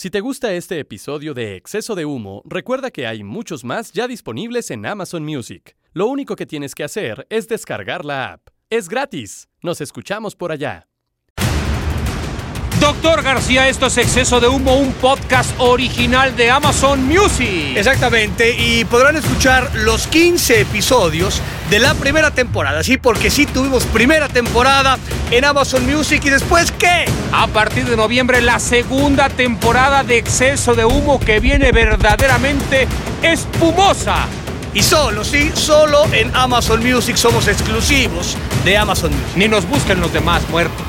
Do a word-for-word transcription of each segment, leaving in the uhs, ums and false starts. Si te gusta este episodio de Exceso de Humo, recuerda que hay muchos más ya disponibles en Amazon Music. Lo único que tienes que hacer es descargar la app. ¡Es gratis! Nos escuchamos por allá. Doctor García, esto es Exceso de Humo, un podcast original de Amazon Music. Exactamente, y podrán escuchar los quince episodios de la primera temporada. Sí, porque sí tuvimos primera temporada en Amazon Music. ¿Y después qué? A partir de noviembre, la segunda temporada de Exceso de Humo, que viene verdaderamente espumosa. Y solo, sí, solo en Amazon Music. Somos exclusivos de Amazon Music. Ni nos busquen los demás muertos.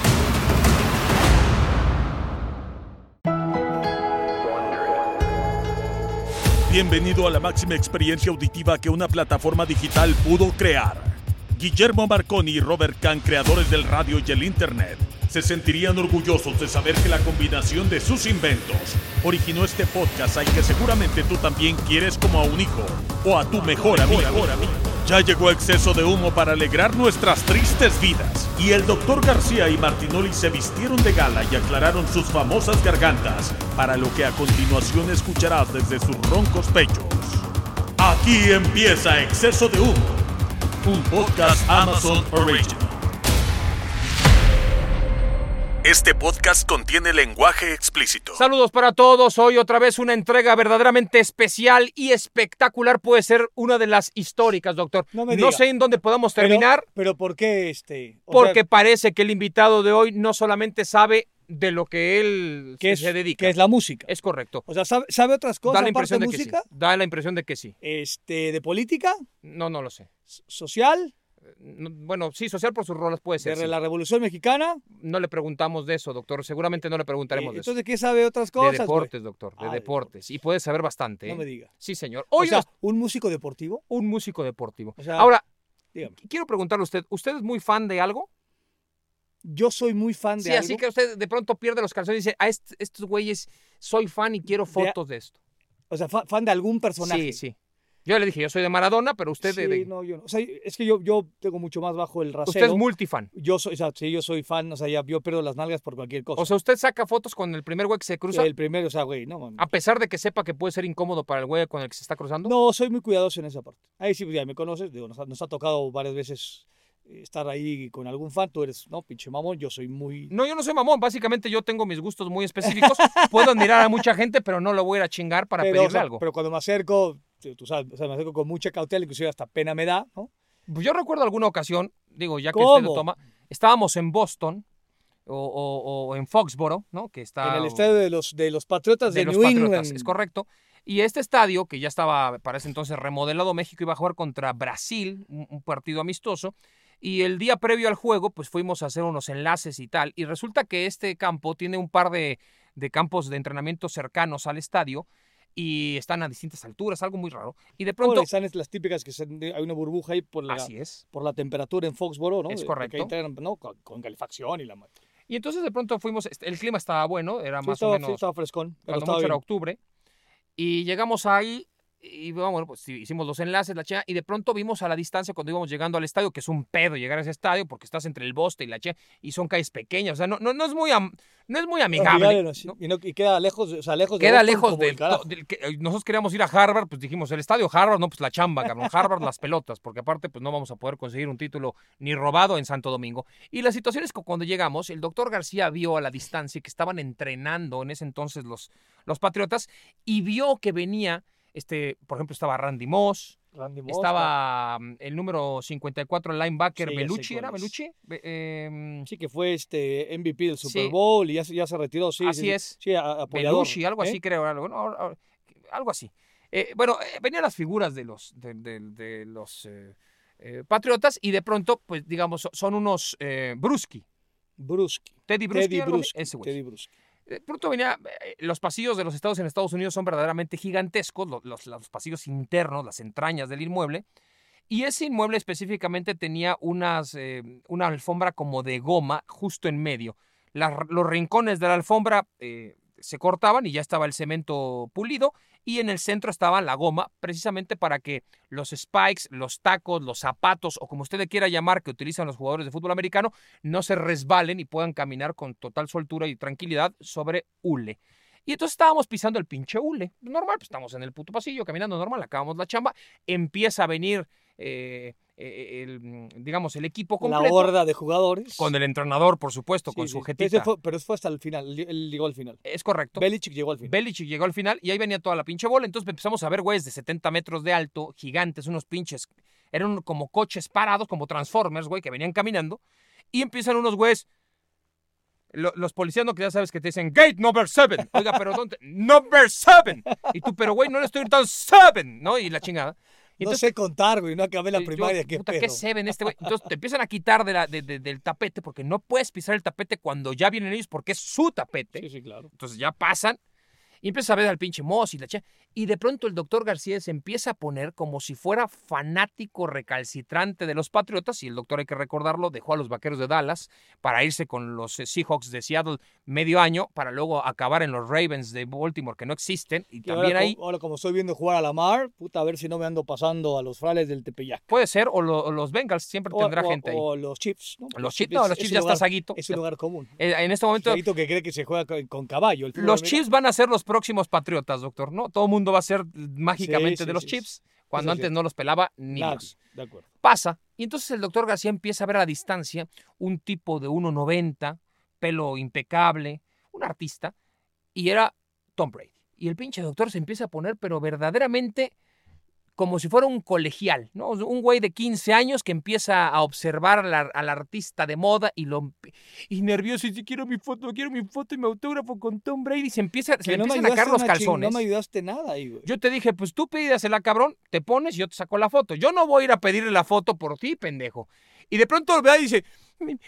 Bienvenido a la máxima experiencia auditiva que una plataforma digital pudo crear. Guillermo Marconi y Robert Kahn, creadores del radio y el internet, se sentirían orgullosos de saber que la combinación de sus inventos originó este podcast al que seguramente tú también quieres como a un hijo o a tu mejor amigo. Ya llegó Exceso de Humo para alegrar nuestras tristes vidas. Y el doctor García y Martinoli se vistieron de gala y aclararon sus famosas gargantas para lo que a continuación escucharás desde sus roncos pechos. Aquí empieza Exceso de Humo, un podcast Amazon Original. Este podcast contiene lenguaje explícito. Saludos para todos. Hoy otra vez una entrega verdaderamente especial y espectacular. Puede ser una de las históricas, doctor. No, me no sé en dónde podamos terminar. Pero, pero ¿por qué este? O porque sea, parece que el invitado de hoy no solamente sabe de lo que él que se, es, se dedica. Que es la música. Es correcto. O sea, ¿sabe, sabe otras cosas aparte de, de música? Sí. Da la impresión de que sí. Este, ¿de política? No, no lo sé. ¿Social? Bueno, sí, social por sus rolas puede ser. ¿De la sí. Revolución Mexicana? No le preguntamos de eso, doctor. Seguramente no le preguntaremos eh, entonces, de eso. ¿Entonces qué sabe otras cosas? De deportes, wey. doctor. De ah, deportes. De... Y puede saber bastante. No eh. me diga. Sí, señor. Hoy o sea, los... ¿un músico deportivo? Un músico deportivo. O sea, ahora, dígame. Quiero preguntarle a usted, ¿usted es muy fan de algo? Yo soy muy fan de sí, algo. Sí, así que usted de pronto pierde los calzones y dice, a est- estos güeyes soy fan y quiero fotos de, a... de esto. O sea, fa- fan de algún personaje. Sí, sí. Yo le dije, yo soy de Maradona, pero usted sí, de, de... no, yo no. O sea, es que yo, yo tengo mucho más bajo el rasero. Usted es multifan. Yo soy, o sea, sí, yo soy fan, o sea, ya, yo pierdo las nalgas por cualquier cosa. O sea, ¿usted saca fotos con el primer güey que se cruza? El primero, o sea, güey, no mames. A pesar de que sepa que puede ser incómodo para el güey con el que se está cruzando. No, soy muy cuidadoso en esa parte. Ahí sí, ya me conoces, digo, nos ha, nos ha tocado varias veces estar ahí con algún fan. Tú eres, no, pinche mamón, yo soy muy... No, yo no soy mamón, básicamente yo tengo mis gustos muy específicos. Puedo admirar a mucha gente, pero no lo voy a ir a chingar para pero, pedirle o sea, algo. Pero cuando me acerco... Tú sabes, o sea, me acerco con mucha cautela, inclusive hasta pena me da, ¿no? Pues yo recuerdo alguna ocasión, digo, ya que ¿Cómo? usted lo toma, estábamos en Boston o, o, o en Foxboro, ¿no? Que está, en el estadio de los, de los Patriotas de, de los New Patriotas, England. Es correcto. Y este estadio, que ya estaba para ese entonces remodelado, México iba a jugar contra Brasil, un, un partido amistoso. Y el día previo al juego, pues fuimos a hacer unos enlaces y tal. Y resulta que este campo tiene un par de, de campos de entrenamiento cercanos al estadio. Y están a distintas alturas, algo muy raro. Y de pronto... Están bueno, las típicas que se, hay una burbuja ahí por la, así es. por la temperatura en Foxboro, ¿no? Es correcto. Que entran, ¿no? Con, con calefacción y la... Y entonces de pronto fuimos... El clima estaba bueno, era sí, más estaba, o menos... Sí, estaba frescón. Cuando estaba mucho bien. Era octubre. Y llegamos ahí y bueno, pues hicimos los enlaces, la chea. Y de pronto vimos a la distancia cuando íbamos llegando al estadio, que es un pedo llegar a ese estadio porque estás entre el Boste y la chea. Y son calles pequeñas, o sea, no, no, no es muy... Am- No es muy amigable. No, ¿no? Y, no, y queda lejos, o sea, lejos de Queda lejos del, del, del... Nosotros queríamos ir a Harvard, pues dijimos, el estadio Harvard, no, pues la chamba, cabrón. Harvard, las pelotas, porque aparte, pues no vamos a poder conseguir un título ni robado en Santo Domingo. Y la situación es que cuando llegamos, el doctor García vio a la distancia que estaban entrenando en ese entonces los, los Patriotas y vio que venía, este, por ejemplo, estaba Randy Moss, Randy Moss estaba ¿no? el número cincuenta y cuatro, el linebacker sí, Belucci, ¿era Belucci? Be- eh, sí, que fue este M V P del Super sí. Bowl y ya, ya se retiró. Sí, así sí, es. Sí, Belucci, algo, ¿eh? Así creo, algo, no, algo así. Eh, bueno, eh, venían las figuras de los, de, de, de los eh, eh, Patriotas y de pronto, pues digamos, son unos eh, Bruschi. Bruschi. Teddy Bruschi. Teddy Bruschi. Ese güey. Teddy Bruschi. De pronto venía, los pasillos de los estados en Estados Unidos son verdaderamente gigantescos, los, los, los pasillos internos, las entrañas del inmueble, y ese inmueble específicamente tenía unas, eh, una alfombra como de goma justo en medio. Las, los rincones de la alfombra eh, se cortaban y ya estaba el cemento pulido, y en el centro estaba la goma, precisamente para que los spikes, los tacos, los zapatos, o como usted le quiera llamar, que utilizan los jugadores de fútbol americano, no se resbalen y puedan caminar con total soltura y tranquilidad sobre hule. Y entonces estábamos pisando el pinche hule. Normal, pues estamos en el puto pasillo, caminando normal, acabamos la chamba. Empieza a venir, eh, el, digamos, el equipo completo. La horda de jugadores. Con el entrenador, por supuesto, sí, con sí, su jetita. Fue, pero eso fue hasta el final, él llegó al final. Es correcto. Belichick llegó al final. Belichick llegó al final y ahí venía toda la pinche bola. Entonces empezamos a ver güeyes de setenta metros de alto, gigantes, unos pinches. Eran como coches parados, como Transformers, güey, que venían caminando. Y empiezan unos güeyes. Lo, los policías, no, que ya sabes que te dicen gate number seven. Oiga, pero ¿dónde? Number seven. Y tú, pero güey, no le estoy gritando seven, ¿no? Y la chingada. Y no entonces, sé contar, güey, no acabé la primaria. Yo, ¿qué puta, pedo? ¿Qué seven este güey? Entonces te empiezan a quitar de la, de, de, del tapete, porque no puedes pisar el tapete cuando ya vienen ellos, porque es su tapete. Sí, sí, claro. Entonces ya pasan. Y empiezas a ver al pinche Moss y la che. Y de pronto el doctor García se empieza a poner como si fuera fanático recalcitrante de los Patriotas. Y el doctor, hay que recordarlo, dejó a los Vaqueros de Dallas para irse con los Seahawks de Seattle medio año, para luego acabar en los Ravens de Baltimore, que no existen. Y, y también ahora, ahí... Ahora, como estoy viendo jugar a Lamar, puta, a ver si no me ando pasando a los Frailes del Tepeyac. Puede ser, o, lo, o los Bengals, siempre o, tendrá o, gente o ahí. O los Chiefs, ¿no? Los Chiefs, no, los Chiefs ya lugar, está saguito. Es un lugar común. Eh, en este momento... Saguito que cree que se juega con, con caballo. El los Chiefs van a ser los próximos Patriotas, doctor, ¿no? Todo mundo va a ser mágicamente sí, sí, de los sí, Chiefs, sí, cuando antes sí. no los pelaba ni más. De acuerdo. Pasa, y entonces el doctor García empieza a ver a distancia un tipo de uno noventa, pelo impecable, un artista, y era Tom Brady. Y el pinche doctor se empieza a poner, pero verdaderamente como si fuera un colegial, ¿no? Un güey de quince años que empieza a observar al, al artista de moda y lo y nervioso y dice, quiero mi foto, quiero mi foto y mi autógrafo con Tom Brady. Y se empieza, se le no empiezan a caer los calzones. No me ayudaste nada ahí, güey. Yo te dije, pues tú pídasela, cabrón, te pones y yo te saco la foto. Yo no voy a ir a pedirle la foto por ti, pendejo. Y de pronto vea y dice,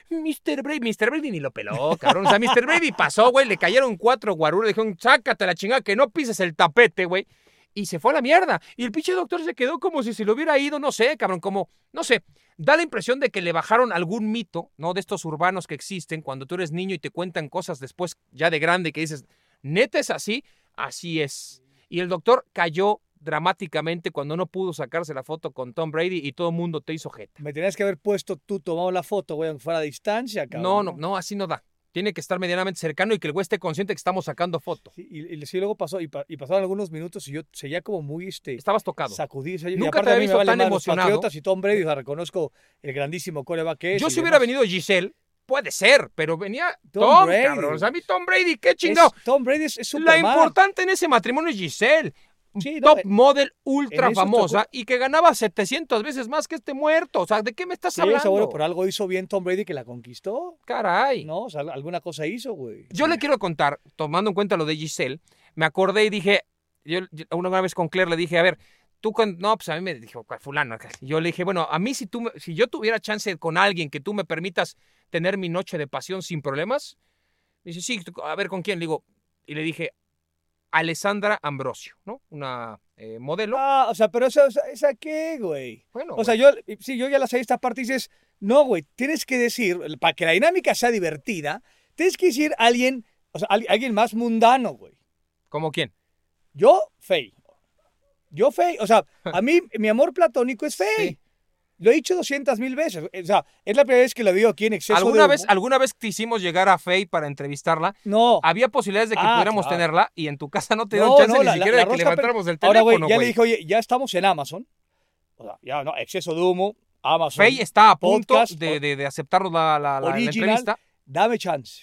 mister Brady, mister Brady ni lo peló, cabrón. O sea, mister Brady pasó, güey, le cayeron cuatro guaruras, le dijeron, sácate la chingada, que no pises el tapete, güey. Y se fue a la mierda. Y el pinche doctor se quedó como si se lo hubiera ido, no sé, cabrón, como, no sé. Da la impresión de que le bajaron algún mito, ¿no? De estos urbanos que existen cuando tú eres niño y te cuentan cosas después ya de grande que dices, ¿neta es así? Así es. Y el doctor cayó dramáticamente cuando no pudo sacarse la foto con Tom Brady y todo el mundo te hizo jeta. Me tenías que haber puesto tú tomado la foto, güey, aunque fuera a distancia, cabrón. No, no, no, así no da. Tiene que estar medianamente cercano y que el güey esté consciente que estamos sacando foto. Sí, y, y sí, luego pasó, y, pa, y pasaron algunos minutos y yo seguía como muy... Este, Estabas tocado. Sacudirse. Nunca te había visto tan emocionado. Los Patriotas y Tom Brady, la reconozco, el grandísimo coreback que es. Yo si hubiera venido Giselle, puede ser, pero venía Tom, Tom Brady. Cabrón, o sea, a mí Tom Brady, qué chingado. Es, Tom Brady es, es Superman. La importante en ese matrimonio es Giselle. Sí, no, top eh, model ultra famosa y que ganaba setecientas veces más que este muerto. O sea, ¿de qué me estás sí, hablando? Seguro, pero algo hizo bien Tom Brady que la conquistó. Caray. No, o sea, alguna cosa hizo, güey. Yo le quiero contar, tomando en cuenta lo de Giselle, me acordé y dije, yo, yo una vez con Claire le dije, a ver, tú con... No, pues a mí me dijo, fulano. Yo le dije, bueno, a mí si tú, si yo tuviera chance con alguien que tú me permitas tener mi noche de pasión sin problemas, me dice, sí, tú, a ver, ¿con quién? Le digo, y le dije... Alessandra Ambrosio, ¿no? Una eh, modelo. Ah, o sea, pero ¿esa, esa qué, güey? Bueno, o sea, yo, sí, yo ya las sabía, esta parte dices, no, güey, tienes que decir, para que la dinámica sea divertida, tienes que decir a alguien, o sea, a alguien más mundano, güey. ¿Cómo quién? Yo, Fey. Yo, Fey. O sea, a mí, mi amor platónico es Fey. Sí. Lo he dicho doscientas mil veces. O sea, es la primera vez que lo digo aquí en Exceso ¿Alguna de vez, Humo. ¿Alguna vez te hicimos llegar a Faye para entrevistarla? No. Había posibilidades de que ah, pudiéramos claro. tenerla y en tu casa no te dieron no, chance no, la, ni siquiera la, la de que levantáramos per... el teléfono. Ahora, güey, ya wey. le dije, oye, ya estamos en Amazon. O sea, ya, no, Exceso de Humo, Amazon. Faye está a punto podcast, de, de, de aceptarnos la, la, la, la entrevista. Dame chance.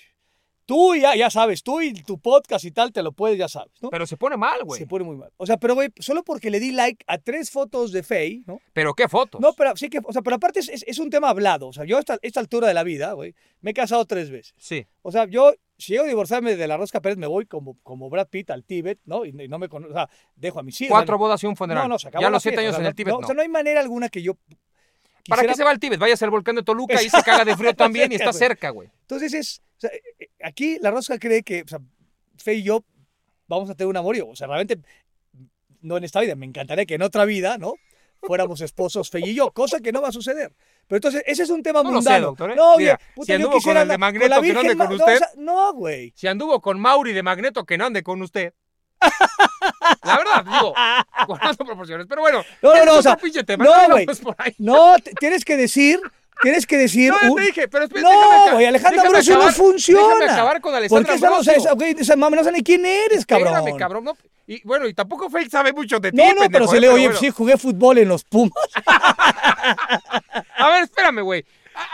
Tú ya, ya sabes, tú y tu podcast y tal te lo puedes, ya sabes, ¿no? Pero se pone mal, güey. Se pone muy mal. O sea, pero, güey, solo porque le di like a tres fotos de Faye, ¿no? ¿Pero qué fotos? No, pero sí que, o sea, pero aparte es, es, es un tema hablado. O sea, yo a esta, esta altura de la vida, güey, me he casado tres veces. Sí. O sea, yo, si llego a divorciarme de la Rosca Pérez, me voy como, como Brad Pitt al Tíbet, ¿no? Y, y no me conozco, o sea, dejo a mis hijos. Cuatro o sea, bodas y un funeral. No, no, se acabó. Ya los siete años o sea, en el Tíbet, no, no. O sea, no hay manera alguna que yo... Quisiera... ¿Para qué se va al Tíbet? Vayas al volcán de Toluca y se caga de frío también y está cerca, güey. Entonces es... O sea, aquí la Rosca cree que o sea, Fe y yo vamos a tener un amorío. O sea, realmente, no en esta vida. Me encantaría que en otra vida, ¿no? Fuéramos esposos Fe y yo, cosa que no va a suceder. Pero entonces, ese es un tema no mundano. Lo sé, doctor, ¿eh? No, güey. Si anduvo yo quisiera con el de Magneto la, con la Virgen, que no ande con usted. No, güey. O sea, no, si anduvo con Mauri de Magneto, que no ande con usted. La verdad, digo, guardando proporciones. Pero bueno, no, no, no, o sea, pinche tema. No, güey. No, tienes que decir... Tienes que decir... No, te dije, pero... Espérate, no, güey, Alejandra Ambrosio no funciona. Déjame acabar con Alessandra Ambrosio. ¿Por qué esa mami no sabe ni quién eres, cabrón? Espérame, cabrón, no... Y bueno, y tampoco Fake sabe mucho de ti. No, no, pendejo, pero se le oye, bueno. Sí, jugué fútbol en los Pumas. A ver, espérame, güey.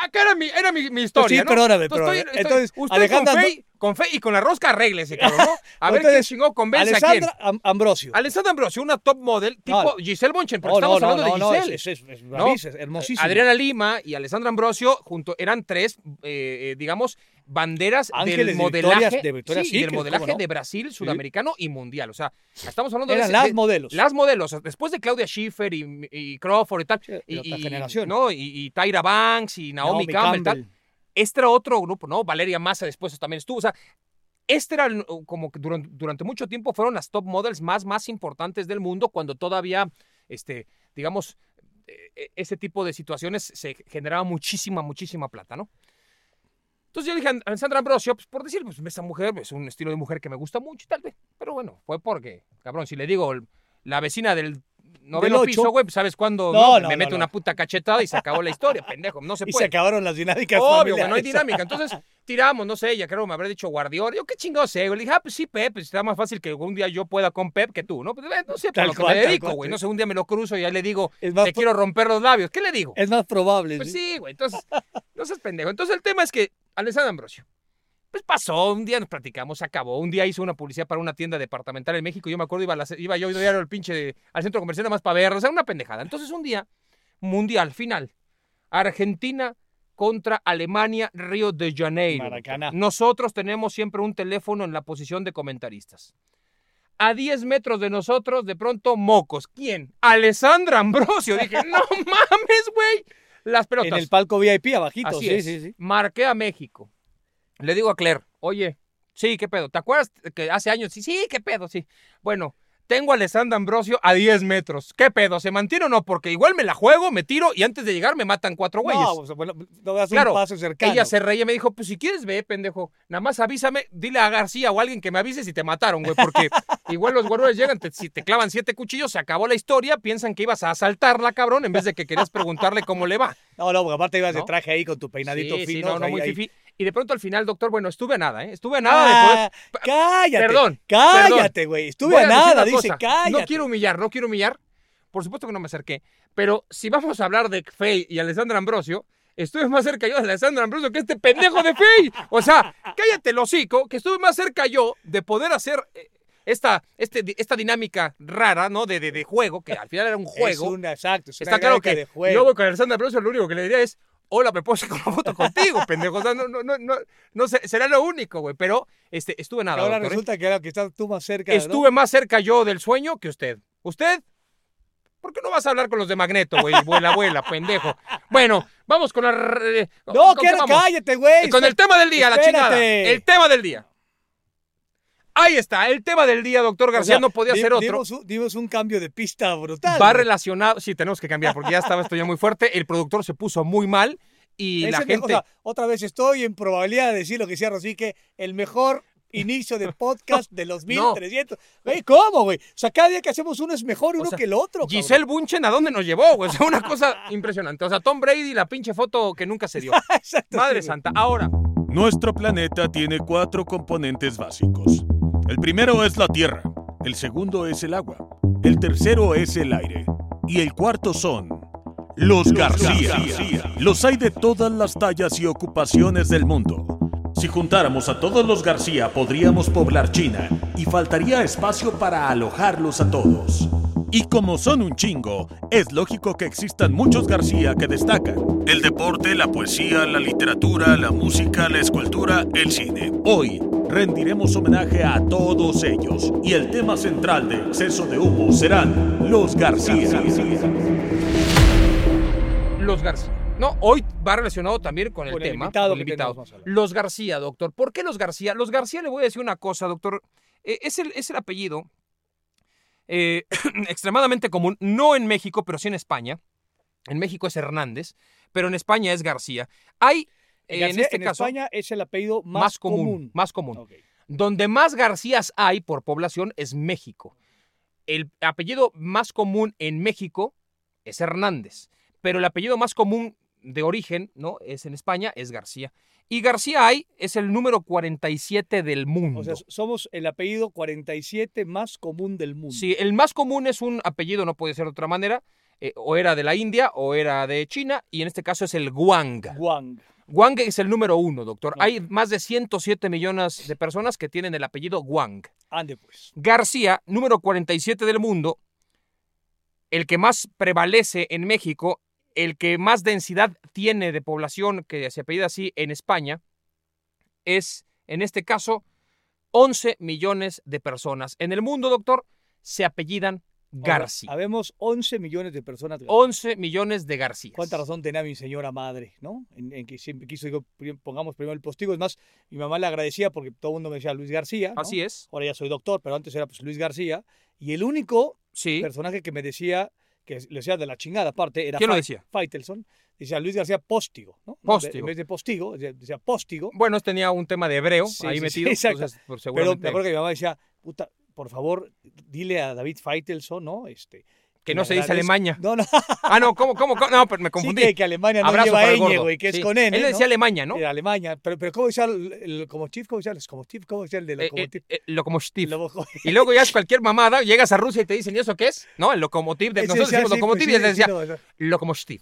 Acá era mi, era mi, mi historia, sí, ¿no? Sí, perdóname, pero... Estoy, estoy, entonces, usted Alejandra... con Fake, con Fake y con la rosca arréglese, cabrón, ¿no? A ver quién chingó convence a quién. Alessandra Ambrosio. Alessandra Ambrosio, una top model tipo no. Giselle Bündchen, porque no, estamos no, hablando no, no, de Giselle. No, es, es, es, ¿no? es hermosísima. Adriana Lima y Alessandra Ambrosio junto, eran tres, eh, digamos... banderas Ángeles del modelaje, de Victoria, sí, sí, del modelaje no? de Brasil, sudamericano sí. y mundial. O sea, estamos hablando Eran de... Eran las de, modelos. Las modelos. O sea, después de Claudia Schiffer y, y Crawford y tal. Sí, y, otra y, generación. ¿No? Y, y Tyra Banks y Naomi, Naomi Campbell, Campbell. Tal. Este era otro grupo, ¿no? Valeria Mazza después también estuvo. O sea, este era como que durante, durante mucho tiempo fueron las top models más, más importantes del mundo cuando todavía, este, digamos, este tipo de situaciones se generaba muchísima, muchísima plata, ¿no? Entonces yo dije a Alessandra Ambrosio, pues por decir, pues esa mujer es pues, un estilo de mujer que me gusta mucho y tal, vez. Pero bueno, fue porque, cabrón, si le digo el, la vecina del noveno del piso, güey, ¿sabes cuándo? No, no, no, me no, mete no. una puta cachetada y se acabó la historia, pendejo, no se puede. Y se acabaron las dinámicas familiares. Obvio, güey, no hay dinámica. Entonces tiramos, no sé, ella creo que me habrá dicho Guardiola. Yo, qué chingado sé, güey. Le dije, ah, pues sí, Pep, pues está más fácil que un día yo pueda con Pep que tú, ¿no? Pues, no sé, por lo que cual, me dedico, güey. No sé, un día me lo cruzo y ahí le digo, te pro... quiero romper los labios. ¿Qué le digo? Es más probable. Pues sí, güey, entonces, no seas pendejo. Entonces el tema es que Alessandra Ambrosio. Pues pasó, un día nos platicamos, acabó. Un día hizo una publicidad para una tienda departamental en México. Yo me acuerdo, iba, a la, iba yo iba al pinche de, al centro comercial nada más para ver, o sea, una pendejada. Entonces un día, mundial, final, Argentina contra Alemania, Río de Janeiro. Maracaná. Nosotros tenemos siempre un teléfono en la posición de comentaristas. A diez metros de nosotros, de pronto, mocos. ¿Quién? Alessandra Ambrosio. Dije, no mames, güey. Las pelotas. En el palco V I P, abajito. Así sí, es. Sí, sí. Marqué a México. Le digo a Claire, oye, sí, qué pedo. ¿Te acuerdas que hace años? Sí, sí, qué pedo, sí. Bueno, tengo a Alessandra Ambrosio a diez metros. ¿Qué pedo? ¿Se mantiene o no? Porque igual me la juego, me tiro y antes de llegar me matan cuatro güeyes. No, o sea, bueno, no das claro, un paso cercano. Ella se reía y me dijo, pues si quieres ve, pendejo. Nada más avísame, dile a García o a alguien que me avise si te mataron, güey. Porque igual los guardias llegan, te, si te clavan siete cuchillos, se acabó la historia. Piensan que ibas a asaltarla, cabrón, en vez de que querías preguntarle cómo le va. No, no, porque aparte ibas ¿no? de traje ahí con tu peinadito sí, fino. Sí, no, no, ahí, muy ahí. Fifí. Y de pronto al final, doctor, bueno, estuve a nada, ¿eh? Estuve a nada ah, de poder... Cállate, perdón, cállate, güey. Estuve a nada, dice, cosa. cállate. No quiero humillar, no quiero humillar. Por supuesto que no me acerqué. Pero si vamos a hablar de Fey y Alessandra Ambrosio, estuve más cerca yo de Alessandra Ambrosio que este pendejo de Fey. O sea, cállate el hocico, que estuve más cerca yo de poder hacer... Eh, Esta, este, esta dinámica rara, ¿no? De, de, de juego, que al final era un juego. Es una, exacto, es una Está claro que de juego. Luego con Alessandra Ambrosio lo único que le diría es, hola, me puedo sacar una foto contigo, pendejo. O sea, no, no, no, no, no sé, será lo único, güey. Pero este, estuve nada. Ahora doctor, resulta ¿eh? que, que estás tú más cerca. Estuve ¿no? más cerca yo del sueño que usted. ¿Usted? ¿Por qué no vas a hablar con los de Magneto, güey? Vuela, abuela, pendejo. Bueno, vamos con la... No, que cállate, güey. Con el tema del día, espérate. La chingada. El tema del día. Ahí está, el tema del día, doctor García, o sea, no podía ser otro. Dimos un cambio de pista brutal. Va relacionado, sí, tenemos que cambiar porque ya estaba esto ya muy fuerte, el productor se puso muy mal y Ese la gente... Me, o sea, otra vez estoy en probabilidad de decir lo que decía Rosique, el mejor inicio de podcast de los mil trescientos. Güey, no. ¿Cómo, güey? O sea, cada día que hacemos uno es mejor uno o sea, que el otro. Giselle Bündchen, ¿a dónde nos llevó, güey? O sea, una cosa impresionante. O sea, Tom Brady, la pinche foto que nunca se dio. Exacto, Madre sí, Santa, ahora... Nuestro planeta tiene cuatro componentes básicos. El primero es la Tierra, el segundo es el agua, el tercero es el aire y el cuarto son los García. Los hay de todas las tallas y ocupaciones del mundo. Si juntáramos a todos los García podríamos poblar China y faltaría espacio para alojarlos a todos. Y como son un chingo, es lógico que existan muchos García que destacan. El deporte, la poesía, la literatura, la música, la escultura, el cine. Hoy rendiremos homenaje a todos ellos. Y el tema central de Exceso de Humo serán los García. Los García. No, hoy va relacionado también con el con tema. El invitado, con el invitado. Los García, doctor. ¿Por qué los García? Los García, le voy a decir una cosa, doctor. Eh, es, el, es el apellido... Eh, extremadamente común, no en México, pero sí en España. En México es Hernández, pero en España es García. Hay, eh, García, en este en caso... España es el apellido más, más común, común. Más común. Okay. Donde más Garcías hay por población es México. El apellido más común en México es Hernández, pero el apellido más común de origen, ¿no? Es en España, es García. Y García Ay es el número cuarenta y siete del mundo. O sea, somos el apellido cuarenta y siete más común del mundo. Sí, el más común es un apellido, no puede ser de otra manera. Eh, o era de la India o era de China, y en este caso es el Guang. Guang. Guang es el número uno, doctor. No. Hay más de ciento siete millones de personas que tienen el apellido Guang. Ande pues. García, número cuarenta y siete del mundo, el que más prevalece en México, el que más densidad tiene de población que se apellida así en España, es, en este caso, once millones de personas. En el mundo, doctor, se apellidan García. Ahora, habemos once millones de personas. once millones de García. Cuánta razón tenía mi señora madre, ¿no? En, en que siempre quiso, digo, pongamos primero el postigo. Es más, mi mamá le agradecía porque todo el mundo me decía Luis García, ¿no? Así es. Ahora ya soy doctor, pero antes era pues Luis García. Y el único sí. personaje que me decía, que le decía de la chingada aparte, era ¿quién lo decía? Faitelson. Decía Luis García Póstigo, ¿no? Póstigo. En vez de postigo, decía Póstigo. Bueno, tenía un tema de hebreo sí, ahí sí, metido. Sí, exacto. Entonces, pues, seguramente... Pero me acuerdo que mi mamá decía, puta... Por favor, dile a David Faitelson, ¿no? Este, que no se dice Alemania. No, no. Ah, no, ¿cómo, cómo? cómo? No, pero me confundí. Sí, que, que Alemania no abrazo lleva ñ, güey, que sí. es con N, él le decía, ¿no? Alemania, ¿no? Era Alemania. Pero, pero ¿cómo decía el, el Lokomotiv? ¿Cómo decía el Lokomotiv? ¿Cómo decía el de Lokomotiv? Eh, eh, Lokomotiv. Y luego ya es cualquier mamada, llegas a Rusia y te dicen, ¿y eso qué es? No, el Lokomotiv. De, nosotros decimos sí, Lokomotiv pues, y él decía, sí, no, no. Lokomotiv.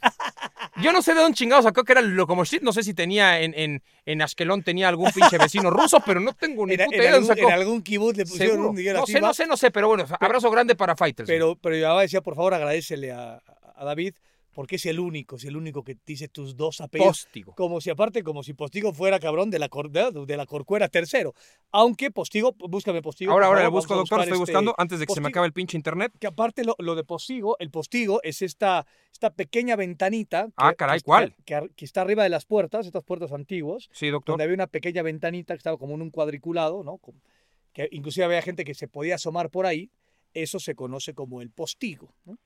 Yo no sé de dónde chingados sacó que era el Lokomotiv. No sé si tenía en, en, en Ashkelon tenía algún pinche vecino ruso, pero no tengo ni puta idea de dónde sacó. En algún kibutz le pusieron un dinero. No sé, no sé, no sé, pero bueno, abrazo grande para Faitelson. Pero, pero yo decía, por favor, agradecele a, a David, porque es el único, es el único que dice tus dos apellidos. Póstigo. Como si, aparte, como si Postigo fuera cabrón de la, cor, de, de la Corcuera tercero. Aunque Postigo, búscame Postigo. Ahora, ahora le busco, doctor, estoy este buscando antes de que Postigo, se me acabe el pinche internet. Que aparte lo, lo de Postigo, el Postigo es esta, esta pequeña ventanita. Que, ah, caray, ¿cuál? Que, que, que está arriba de las puertas, estas puertas antiguas. Sí, doctor. Donde había una pequeña ventanita que estaba como en un cuadriculado, ¿no? Que inclusive había gente que se podía asomar por ahí. Eso se conoce como el postigo, ¿no?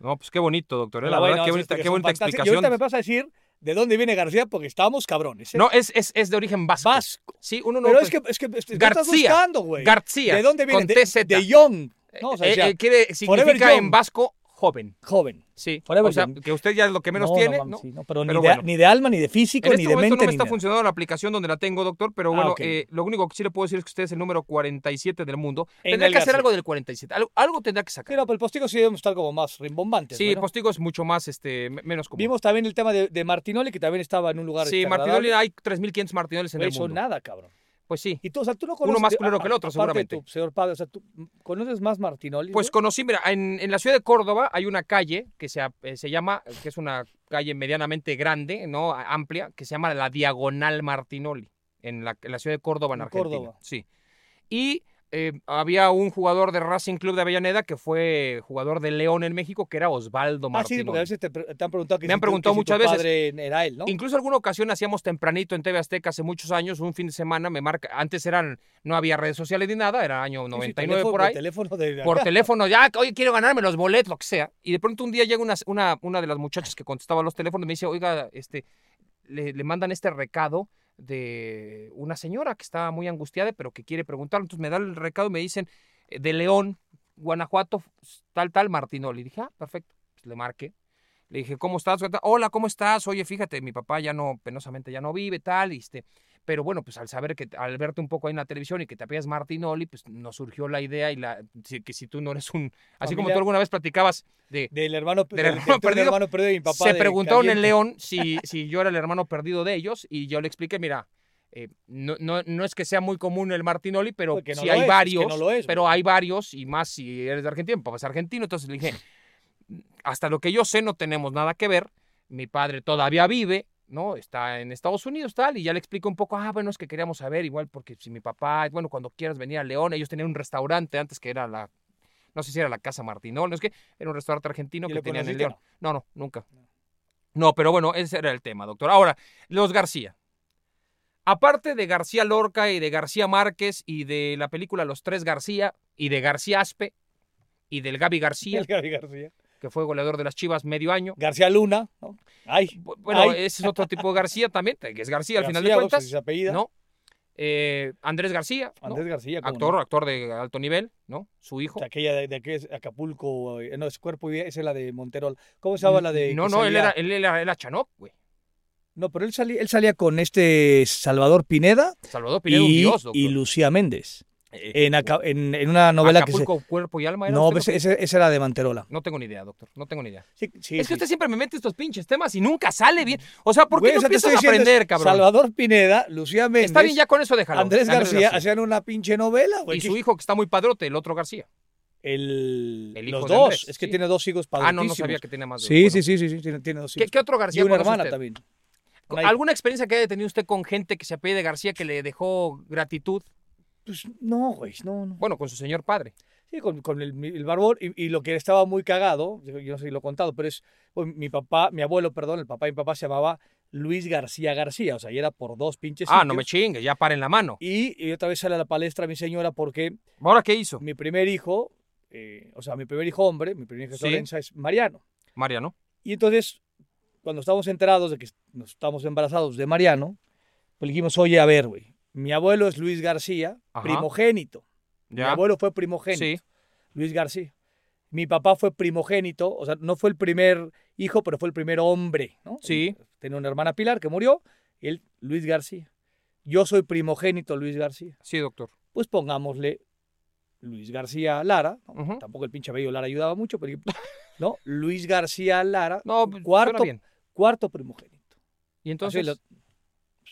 No, pues qué bonito, doctor. La, la verdad, bueno, qué bonita, qué bonita explicación. Y ahorita me vas a decir de dónde viene García, porque estábamos cabrones, ¿eh? No, es, es, es de origen vasco. Vasco. Sí, uno no... Pero pues, es que, es que García, ¿qué estás buscando, güey? García. ¿De dónde viene? De, de Young. No, o sea, eh, sea, eh, quiere, significa en vasco joven. Joven. Sí. Forever o sea, young. Que usted ya es lo que menos no, tiene. No, no, sí, no, pero, pero ni, bueno. de, ni de alma, ni de físico, en ni este de mente. No me está funcionando la aplicación donde la tengo, doctor, pero bueno, ah, okay. eh, lo único que sí le puedo decir es que usted es el número cuarenta y siete del mundo. En tendría que García. Hacer algo del cuarenta y siete. Algo, algo tendrá que sacar. Pero, pero el postigo sí debemos estar como más rimbombante. Sí, bueno. El postigo es mucho más, este, menos común. Vimos también el tema de, de Martinoli, que también estaba en un lugar. Sí, Martinoli, hay tres mil quinientos Martinolis en el mundo. Eso nada, cabrón. Pues sí. Y tú, o sea, ¿tú no conoces, uno más culero que el otro, seguramente. Tu, señor padre, o sea, ¿tú conoces más Martinoli? Pues conocí, mira, en, en la ciudad de Córdoba hay una calle que se, se llama, que es una calle medianamente grande, ¿no? Amplia, que se llama la Diagonal Martinoli, en la, en la ciudad de Córdoba, en, en Argentina. Córdoba. Sí. Y eh, había un jugador de Racing Club de Avellaneda que fue jugador de León en México, que era Osvaldo Martinoli. Ah, sí, porque a veces te, te han preguntado que me si han preguntado tu, que muchas si tu padre veces. Era él, ¿no? Incluso alguna ocasión hacíamos tempranito en T V Azteca hace muchos años, un fin de semana, me marca, antes eran, no había redes sociales ni nada, era año noventa y nueve sí, sí, teléfono, por ahí. Por teléfono, de por teléfono, ya, oye, quiero ganarme los boletos, lo que sea. Y de pronto un día llega una, una, una de las muchachas que contestaba los teléfonos y me dice, oiga, este, le, le mandan este recado de una señora que está muy angustiada pero que quiere preguntar, entonces me da el recado y me dicen de León, Guanajuato, tal, tal, Martinoli. Dije, ah, perfecto, pues le marqué, le dije, ¿cómo estás? Hola, ¿cómo estás? Oye, fíjate, mi papá ya no, penosamente ya no vive, tal, y este, pero bueno, pues al saber que, al verte un poco ahí en la televisión y que te apellas Martinoli, pues nos surgió la idea y la, que si tú no eres un, así familiar, como tú alguna vez platicabas de, del hermano, del del, hermano del, perdido, del hermano perdido de mi papá. Se preguntaron en León si, si yo era el hermano perdido de ellos y yo le expliqué, mira, eh, no, no, no es que sea muy común el Martinoli, pero porque sí no hay es, varios, es que no es, pero bro. Hay varios y más si eres de Argentina, mi papá es argentino, entonces le dije, hasta lo que yo sé no tenemos nada que ver, mi padre todavía vive, ¿no? Está en Estados Unidos, tal, y ya le explico un poco, ah, bueno, es que queríamos saber, igual, porque si mi papá, bueno, cuando quieras venir a León, ellos tenían un restaurante antes que era la, no sé si era la Casa Martinoli, no es que era un restaurante argentino que tenían en León. No, no, nunca. No, pero bueno, ese era el tema, doctor. Ahora, los García. Aparte de García Lorca y de García Márquez y de la película Los Tres García y de García Aspe y del Gaby García. El Gaby García. Que fue goleador de las Chivas medio año. García Luna, ¿no? Ay, bueno, ay. Ese es otro tipo de García también, que es García, García al final de cuentas, no, Eh, Andrés García, ¿no? Andrés García, actor, no? actor de alto nivel, ¿no? Su hijo. O sea, aquella de, de que es Acapulco, no, es Cuerpo y Vida, esa es la de Monterol. ¿Cómo se llama la de? No, no, salía... él era, él era, era Chanop, güey. No, pero él salía, él salía con este Salvador Pineda. Salvador Pineda, y, un dios, doctor. Y Lucía Méndez. En, Aca, en, en una novela Acapulco, que se... Cuerpo y Alma. ¿Era no, ese, ese, ese era de Manterola. No tengo ni idea, doctor. No tengo ni idea. Sí, sí, es que sí. Usted siempre me mete estos pinches temas y nunca sale bien. O sea, ¿por qué bueno, no empiezas a aprender, cabrón? Salvador Pineda, Lucía Méndez. Está bien, ya con eso déjalo. Andrés, Andrés García, García hacían una pinche novela, güey. Y su hijo que está muy padrote, el otro García. El, el hijo los dos. Andrés, es que sí. tiene dos hijos padrotísimos. Ah, no, no sabía que tenía más de sí, bueno. sí, sí, sí, sí, tiene, tiene dos hijos. ¿Qué, qué otro García? Y una hermana usted? También. ¿Alguna experiencia que haya tenido usted con gente que se apellide García que le dejó gratitud? Pues no, güey, no, no. Bueno, con su señor padre. Sí, con, con el, el barbón y, y lo que estaba muy cagado, yo no sé si lo he contado, pero es, pues, mi papá, mi abuelo, perdón, el papá de mi papá se llamaba Luis García García, o sea, y era por dos pinches Ah, sitios. No me chingues, ya paren la mano. Y, y otra vez sale a la palestra mi señora porque... ¿Ahora qué hizo? Mi primer hijo, eh, o sea, mi primer hijo hombre, mi primer hijo de ¿Sí? es Mariano. Mariano. Y entonces, cuando estábamos enterados de que nos estábamos embarazados de Mariano, pues dijimos, oye, a ver, güey. Mi abuelo es Luis García, Ajá. primogénito. Ya. Mi abuelo fue primogénito, sí. Luis García. Mi papá fue primogénito, o sea, no fue el primer hijo, pero fue el primer hombre, ¿no? Sí. Tenía una hermana Pilar que murió, y él, Luis García. Yo soy primogénito Luis García. Sí, doctor. Pues pongámosle Luis García Lara, ¿no? Uh-huh. Tampoco el pinche apellido Lara ayudaba mucho, pero no, Luis García Lara, no, cuarto, bien. cuarto primogénito. Y entonces...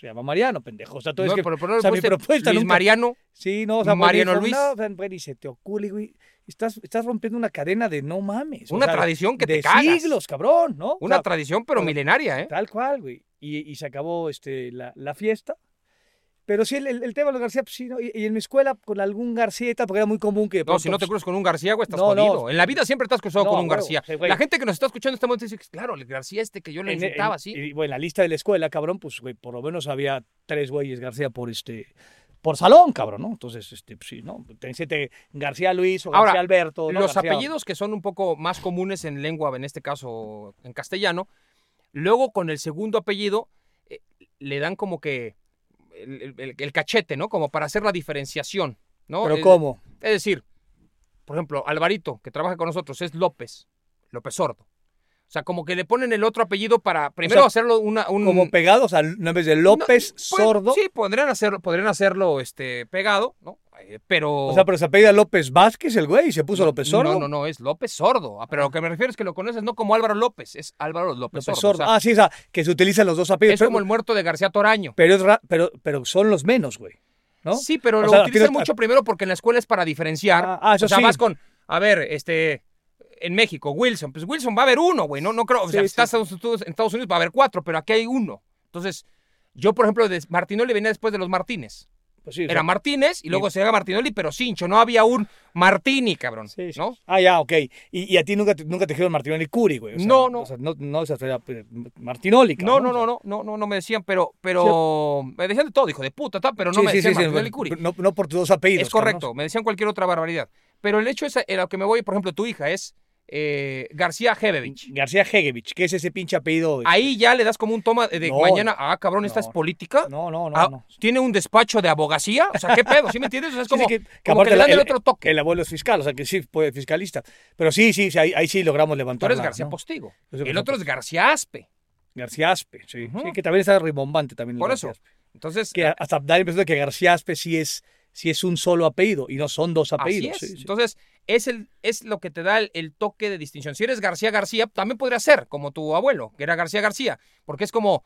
Se llama Mariano, pendejo. O sea, todo no, es que... Pero, pero, o sea, mi propuesta Luis nunca... Mariano. Sí, no, o sea, Mariano Luis. No, o sea, bueno, y se te ocurre, güey. Estás, estás rompiendo una cadena de no mames. Una o sea, tradición que te cagas. De siglos, cabrón, ¿no? Una o sea, tradición, pero milenaria, ¿eh? Tal cual, güey. Y, y se acabó este, la, la fiesta. Pero sí, el, el, el tema de los García, pues sí, ¿no? Y, y en mi escuela con algún García y tal, porque era muy común que... No, pronto... si no te cruzas con un García, güey, estás no, jodido. No. En la vida siempre estás cruzado no, con un güey, García. Güey. La gente que nos está escuchando está momento dice, claro, el García este que yo le inventaba, sí. Y bueno, en la lista de la escuela, cabrón, pues, güey, por lo menos había tres güeyes García por este... Por salón, cabrón, ¿no? Entonces, este, pues, sí, ¿no? Tenés este García Luis o García Ahora, Alberto. ¿no? Los García... apellidos que son un poco más comunes en lengua, en este caso en castellano, luego con el segundo apellido eh, le dan como que... El, el, el cachete, ¿no? Como para hacer la diferenciación, ¿no? ¿Pero cómo? Es decir, por ejemplo, Alvarito, que trabaja con nosotros, es López, López Sordo. O sea, como que le ponen el otro apellido para primero o sea, hacerlo una... Un... Como pegado, o sea, en vez de López no, pues, Sordo. Sí, podrían hacerlo, podrían hacerlo este, pegado, ¿no? Eh, pero... O sea, pero se apellida López Vázquez el güey y se puso no, López Sordo. No, no, no, es López Sordo. Pero ah. lo que me refiero es que lo conoces no como Álvaro López, es Álvaro López, López Sordo. Sordo. O sea, ah, sí, o sea, que se utilizan los dos apellidos. Es pero, como el muerto de García Toraño. Pero, es pero, pero son los menos, güey, ¿no? Sí, pero o lo sea, utilizan tienes... mucho primero porque en la escuela es para diferenciar. Ah, ah eso O sea, sí. vas con, a ver, este... En México, Wilson. Pues Wilson va a haber uno, güey. No, no creo. O sea, sí, estás sí. en Estados Unidos va a haber cuatro, pero aquí hay uno. Entonces, yo, por ejemplo, de Martinoli venía después de los Martínez. Pues sí, Era o sea, Martínez y luego sí. se llega Martinoli, pero Sincho. No había un Martini, cabrón. Sí, sí. ¿No? Ah, ya, ok. Y, y a ti nunca, nunca te dijeron Martinoli Curi, güey. O sea, no, no. O sea, no, no, o sea, Martinoli, cabrón. No, no, no, no, no, no, no me decían, pero, pero. Sí. Me decían de todo, hijo de puta, tal, pero no sí, me decían sí, sí, Martinoli sí, Curi. No, no por tus dos apellidos. Es correcto, cabrón. Me decían cualquier otra barbaridad. Pero el hecho es, a lo que me voy, por ejemplo, tu hija es. Eh, García Hegevich. García Hegevich, ¿qué es ese pinche apellido? Este? Ahí ya le das como un toma de no, mañana. Ah, cabrón, no, ¿esta es política? No, no, no, ah, no. ¿Tiene un despacho de abogacía? O sea, ¿qué pedo? ¿Sí me entiendes? O sea, es como, sí, sí, que, como que, que le dan el, el otro toque. El abuelo es fiscal, o sea, que sí, puede fiscalista. Pero sí, sí, sí ahí, ahí sí logramos levantar. Tú eres García ¿no? Postigo. El otro es García Aspe. García Aspe, sí. Uh-huh. Sí, que también está rimbombante también. Por eso. Aspe. Entonces. Que ah, hasta da la impresión de que García Aspe sí es, sí es un solo apellido y no son dos apellidos. Así es. Sí, sí. Entonces. Es, el, es lo que te da el, el toque de distinción. Si eres García García, también podría ser como tu abuelo, que era García García, porque es como,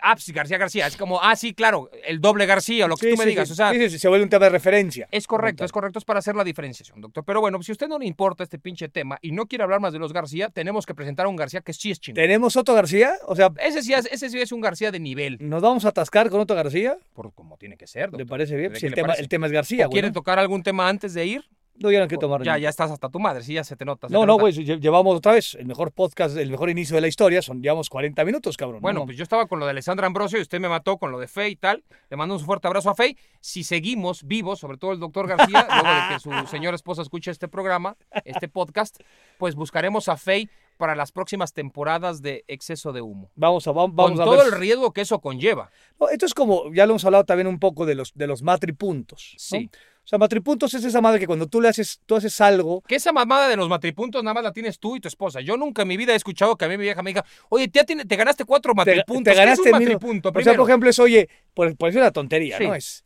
ah, sí, García García, es como, ah, sí, claro, el doble García, o lo que sí, tú sí, me digas. Sí, o sea, sí, sí, se vuelve un tema de referencia. Es correcto, es correcto, es para hacer la diferenciación, doctor. Pero bueno, si a usted no le importa este pinche tema y no quiere hablar más de los García, tenemos que presentar a un García que sí es chingón. ¿Tenemos otro García? O sea, ese sí, es, ese sí es un García de nivel. ¿Nos vamos a atascar con otro García? Por como tiene que ser, doctor. ¿Le parece bien? Si el, tema, parece? el tema es García. ¿O ¿Quieren tocar algún tema antes de ir? No, ya no quiero tomar. Ya, ya estás hasta tu madre, sí, ya se te nota. Se no, te no, güey, llevamos otra vez el mejor podcast, el mejor inicio de la historia, son, llevamos cuarenta minutos, cabrón. Bueno, no, pues yo estaba con lo de Alessandra Ambrosio y usted me mató con lo de Fey y tal. Le mando un fuerte abrazo a Fey. Si seguimos vivos, sobre todo el doctor García, luego de que su señora esposa escuche este programa, este podcast, pues buscaremos a Fey para las próximas temporadas de Exceso de Humo. Vamos a, vamos, vamos a ver. Con todo el riesgo que eso conlleva. No, esto es como, ya lo hemos hablado también un poco de los, de los matripuntos, ¿no? Sí. O sea, matripuntos es esa madre que cuando tú le haces, tú haces algo... Que esa mamada de los matripuntos nada más la tienes tú y tu esposa. Yo nunca en mi vida he escuchado que a mí mi vieja me diga, oye, tía, te ganaste cuatro matripuntos. Te, te ganaste ¿Qué es un matripunto? Mismo, o sea, por ejemplo, es, oye, por, por eso es una tontería, sí, ¿no? Es,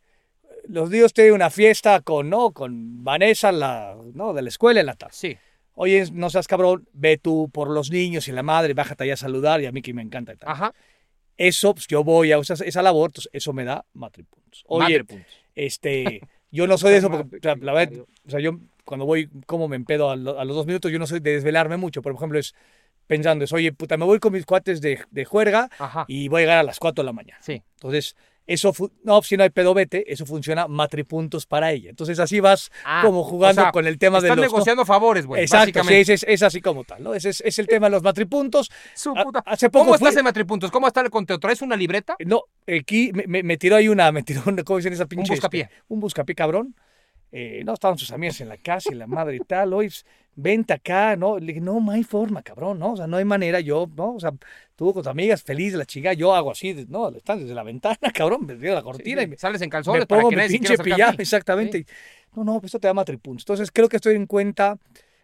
los días te doy una fiesta con, ¿no? Con Vanessa, la, ¿no? De la escuela en la tarde. Sí. Oye, no seas cabrón, ve tú por los niños y la madre, bájate allá a saludar y a mí que me encanta. Y tal. Ajá. Eso, pues, yo voy a usar esa labor, entonces eso me da matripuntos. Oye, matripuntos. este... Yo no soy de eso, porque o sea, la verdad, o sea, yo cuando voy, como me empedo a, lo, a los dos minutos, yo no soy de desvelarme mucho. Por ejemplo, es pensando, es, oye, puta, me voy con mis cuates de, de juerga, ajá, y voy a llegar a las cuatro de la mañana. Sí. Entonces, eso, no, si no hay pedo, vete, eso funciona matripuntos para ella. Entonces, así vas ah, como jugando, o sea, con el tema de los... Estás negociando, ¿no?, favores, güey. Exacto, sí, es, es, es así como tal, ¿no? Ese es, es el tema de los matripuntos. Su puta. Hace poco ¿Cómo fui... estás en matripuntos? ¿Cómo está el conteo? ¿Traes una libreta? No, aquí me, me, me tiró ahí una, me tiró una, ¿cómo dicen esa pinche? Un buscapié. Este, un buscapié, cabrón. Eh, no, estaban sus amigas en la casa y la madre y tal, hoy vente acá, no, le dije, no, no hay forma, cabrón, no, o sea, no hay manera, yo, no, o sea, tú con tus amigas, feliz, la chica, yo hago así, no, están desde la ventana, cabrón, desde la cortina, sí, sí. Y me, sales en calzones, me pongo para que mi nadie pinche pijama, exactamente, sí. Y, no, no, pues esto te da matripuntos, entonces creo que estoy en cuenta,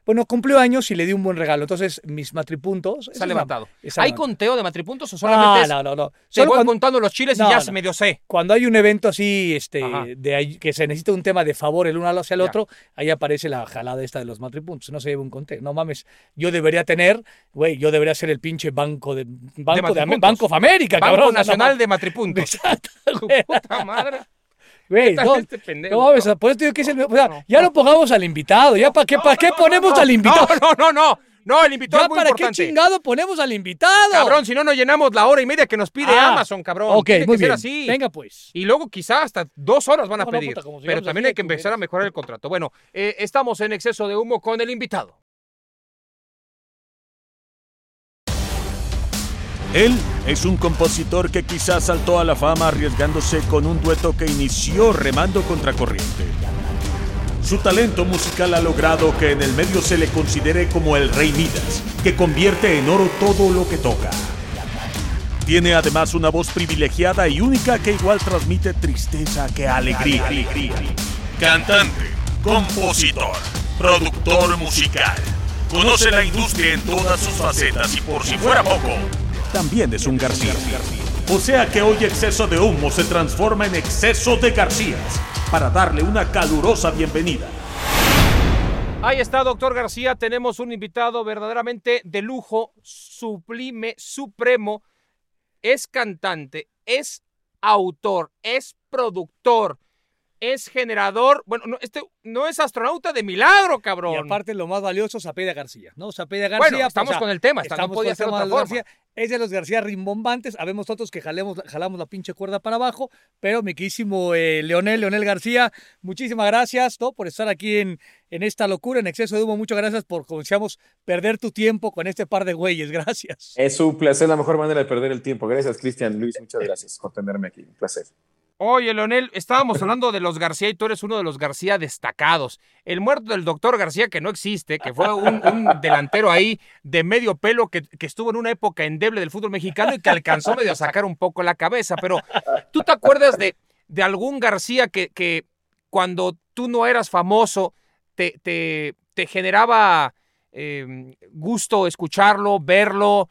bueno, cumplió años y le di un buen regalo, entonces mis matripuntos, sale matado, ¿hay conteo de matripuntos o solamente ah, es, no, no, no. Te voy cuando... contando los chiles no, y ya no. medio sé? Cuando hay un evento así, este, de, que se necesita un tema de favor el uno hacia el ya. otro, ahí aparece la jalada esta de los matripuntos, no se lleva un conteo, no mames, yo debería tener, güey, yo debería ser el pinche banco de Banco de, de Banco of América, banco cabrón, nacional no, de matripuntos. Puta madre. Wey, no, este pendejo, no, no, por eso digo que es el mejor. O sea, no, ya no pongamos al invitado. ¿Ya para qué, no, para qué no, ponemos no, al invitado? No, no, no, no. No, el invitado es muy importante. ¿Ya para qué chingado ponemos al invitado? Cabrón, si no nos llenamos la hora y media que nos pide ah, Amazon, cabrón. Ok, tiene muy que bien. Ser así. Venga, pues. Y luego quizás hasta dos horas van a no, pedir. No, puta, pero también hay que empezar a mejorar el contrato. Bueno, eh, estamos en Exceso de Humo con el invitado. Él es un compositor que quizás saltó a la fama arriesgándose con un dueto que inició remando contracorriente. Su talento musical ha logrado que en el medio se le considere como el Rey Midas, que convierte en oro todo lo que toca. Tiene además una voz privilegiada y única que igual transmite tristeza que alegría. Cantante, compositor, productor musical. Conoce la industria en todas sus facetas y por si fuera poco... También es un García. O sea que hoy Exceso de Humo se transforma en Exceso de Garcías para darle una calurosa bienvenida. Ahí está, doctor García. Tenemos un invitado verdaderamente de lujo, sublime, supremo. Es cantante, es autor, es productor, es generador. Bueno, no, este no es astronauta de milagro, cabrón. Y aparte, lo más valioso, Sapeda García, ¿no? Sapeda García. Bueno, estamos pues, con el tema. Estamos no podía con el tema de García. Es de los García rimbombantes. Habemos otros que jalemos, jalamos la pinche cuerda para abajo. Pero mi querísimo eh, Leonel, Leonel García, muchísimas gracias, ¿no?, por estar aquí en, en esta locura, en Exceso de Humo. Muchas gracias por, como decíamos, perder tu tiempo con este par de güeyes. Gracias. Es un placer, la mejor manera de perder el tiempo. Gracias, Cristian, Luis. Muchas gracias por tenerme aquí. Un placer. Oye, Leonel, estábamos hablando de los García y tú eres uno de los García destacados. El muerto del doctor García, que no existe, que fue un, un delantero ahí de medio pelo que, que estuvo en una época endeble del fútbol mexicano y que alcanzó medio a sacar un poco la cabeza. Pero, ¿tú te acuerdas de, de algún García que, que cuando tú no eras famoso te, te, te generaba eh, gusto escucharlo, verlo,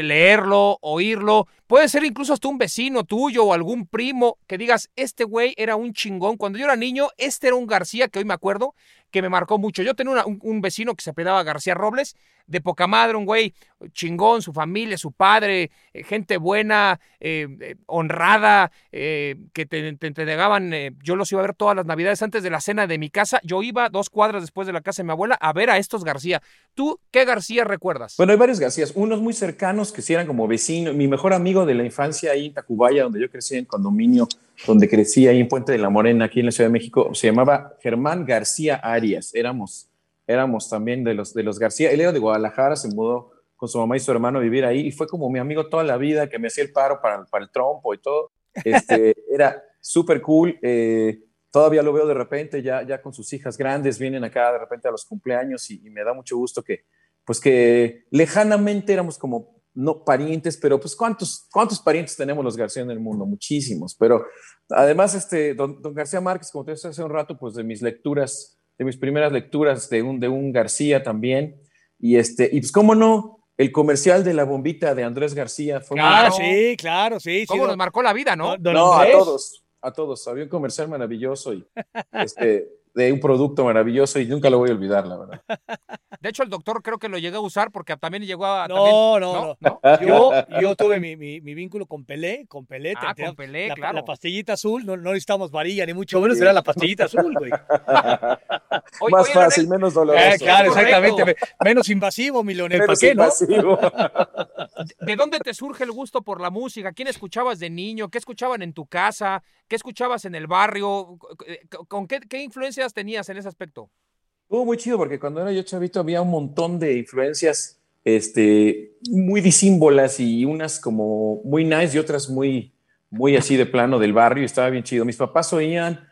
leerlo, oírlo? Puede ser incluso hasta un vecino tuyo o algún primo que digas, este güey era un chingón. Cuando yo era niño, este era un García que hoy me acuerdo que me marcó mucho. Yo tenía una, un, un vecino que se apellidaba García Robles, de poca madre, un güey chingón, su familia, su padre, gente buena, eh, eh, honrada, eh, que te, te entregaban, eh, yo los iba a ver todas las navidades antes de la cena de mi casa. Yo iba dos cuadras después de la casa de mi abuela a ver a estos García. ¿Tú qué García recuerdas? Bueno, hay varios Garcías, unos muy cercanos que sí eran como vecinos. Mi mejor amigo de la infancia ahí en Tacubaya, donde yo crecí en condominio, donde crecí ahí en Puente de la Morena, aquí en la Ciudad de México, se llamaba Germán García Arias. Éramos, éramos también de los, de los García. Él era de Guadalajara, se mudó con su mamá y su hermano a vivir ahí y fue como mi amigo toda la vida, que me hacía el paro para, para el trompo y todo. Este, era súper cool. Eh, todavía lo veo de repente, ya, ya con sus hijas grandes, vienen acá de repente a los cumpleaños y, y me da mucho gusto que pues que lejanamente éramos como no parientes, pero pues ¿cuántos, cuántos parientes tenemos los García en el mundo? Muchísimos, pero además este, don, don García Márquez, como te decía hace un rato, pues de mis lecturas, de mis primeras lecturas de un, de un García también, y este, y pues cómo no, el comercial de la bombita de Andrés García fue claro, muy... sí, claro, sí. ¿Cómo sí, nos don, marcó la vida, no? Don no, Andrés. a todos, a todos, había un comercial maravilloso y este... de un producto maravilloso y nunca lo voy a olvidar, la verdad. De hecho, el doctor creo que lo llegué a usar porque también llegó a... No, también, no, no, no. ¿No? Yo, yo tuve mi, mi, mi vínculo con Pelé, con Pelé. Ah, te, con Pelé, la, claro. La pastillita azul, no, no necesitamos varilla, ni mucho menos sí. Era la pastillita azul, güey. Oye, más oye, fácil, Leonel, menos doloroso. Eh, claro, exactamente. Menos invasivo, mi Leonel. Menos qué, invasivo. ¿No? ¿De dónde te surge el gusto por la música? ¿Quién escuchabas de niño? ¿Qué escuchaban en tu casa? ¿Qué escuchabas en el barrio? ¿Con qué, qué influencia tenías en ese aspecto? Estuvo muy chido porque cuando era yo chavito había un montón de influencias este, muy disímbolas y unas como muy nice y otras muy, muy así de plano del barrio, y estaba bien chido. Mis papás oían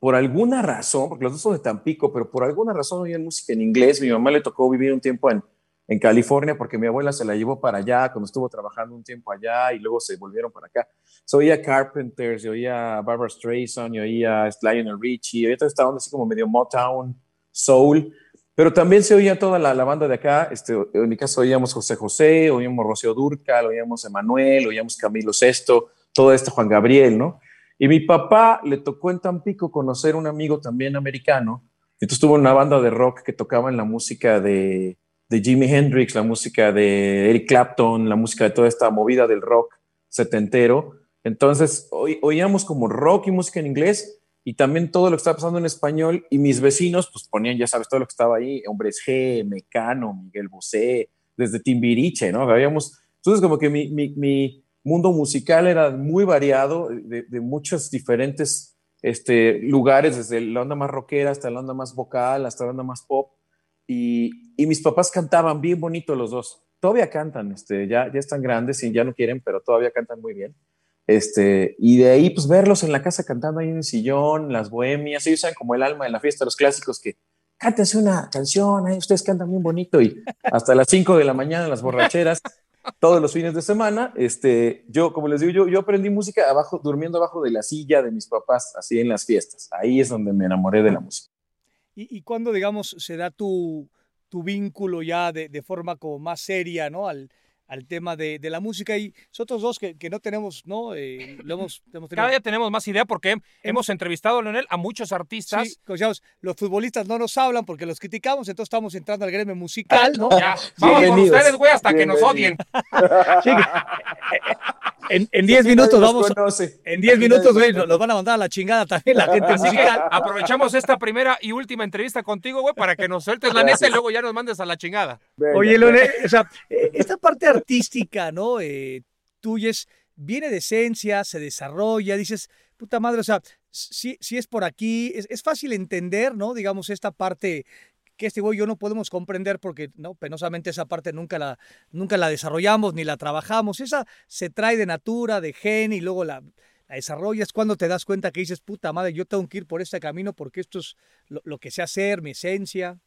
por alguna razón, porque los dos son de Tampico, pero por alguna razón oían música en inglés. Mi mamá le tocó vivir un tiempo en, en California porque mi abuela se la llevó para allá cuando estuvo trabajando un tiempo allá y luego se volvieron para acá. So, oía Carpenters, oía Barbra Streisand, oía Lionel Richie, oía toda esta onda así como medio Motown, Soul, pero también se oía toda la, la banda de acá. Este, en mi caso oíamos José José, oíamos Rocío Dúrcal, oíamos Emanuel, oíamos Camilo Sesto, todo esto, Juan Gabriel, ¿no? Y mi papá le tocó en Tampico conocer un amigo también americano, entonces tuvo una banda de rock que tocaba en la música de, de Jimi Hendrix, la música de Eric Clapton, la música de toda esta movida del rock setentero. Entonces oíamos como rock y música en inglés y también todo lo que estaba pasando en español, y mis vecinos pues ponían, ya sabes, todo lo que estaba ahí, Hombres G, Mecano, Miguel Bosé, desde Timbiriche, ¿no? Habíamos, entonces como que mi, mi, mi mundo musical era muy variado, de, de muchos diferentes este, lugares, desde la onda más rockera hasta la onda más vocal, hasta la onda más pop, y, y mis papás cantaban bien bonito los dos, todavía cantan, este, ya, ya están grandes y ya no quieren, pero todavía cantan muy bien. Este, y de ahí pues verlos en la casa cantando ahí en el sillón, las bohemias, ellos saben como el alma de la fiesta, los clásicos que cántense una canción, ahí ustedes cantan bien bonito, y hasta las cinco de la mañana las borracheras, todos los fines de semana. Este, yo como les digo, yo, yo aprendí música abajo, durmiendo abajo de la silla de mis papás, así en las fiestas, ahí es donde me enamoré de la música. ¿Y, y cuándo, digamos, se da tu, tu vínculo ya de, de forma como más seria, ¿no?, al al tema de, de la música? Y nosotros dos que, que no tenemos, ¿no? Eh, lo hemos, hemos tenido... Cada día tenemos más idea porque hemos entrevistado, Leonel, a muchos artistas. Sí, pues, digamos, los futbolistas no nos hablan porque los criticamos, entonces estamos entrando al gremio musical, ¿no? Ya, vamos con ustedes, güey, hasta que nos odien. Sí, en diez minutos vamos... En diez minutos, güey, nos van a mandar a la chingada también la gente musical. Aprovechamos esta primera y última entrevista contigo, güey, para que nos sueltes la neta y luego ya nos mandes a la chingada. Venga. Oye, Leonel, o sea, esta parte artística, ¿no? Eh, tuya es, viene de esencia, se desarrolla, dices, puta madre, o sea, si, si es por aquí, es, es fácil entender, ¿no? Digamos, esta parte que este güey y yo no podemos comprender porque, ¿no? Penosamente esa parte nunca la, nunca la desarrollamos ni la trabajamos. Esa se trae de natura, de gen, y luego la, la desarrollas cuando te das cuenta que dices, puta madre, yo tengo que ir por este camino porque esto es lo, lo que sé hacer, mi esencia.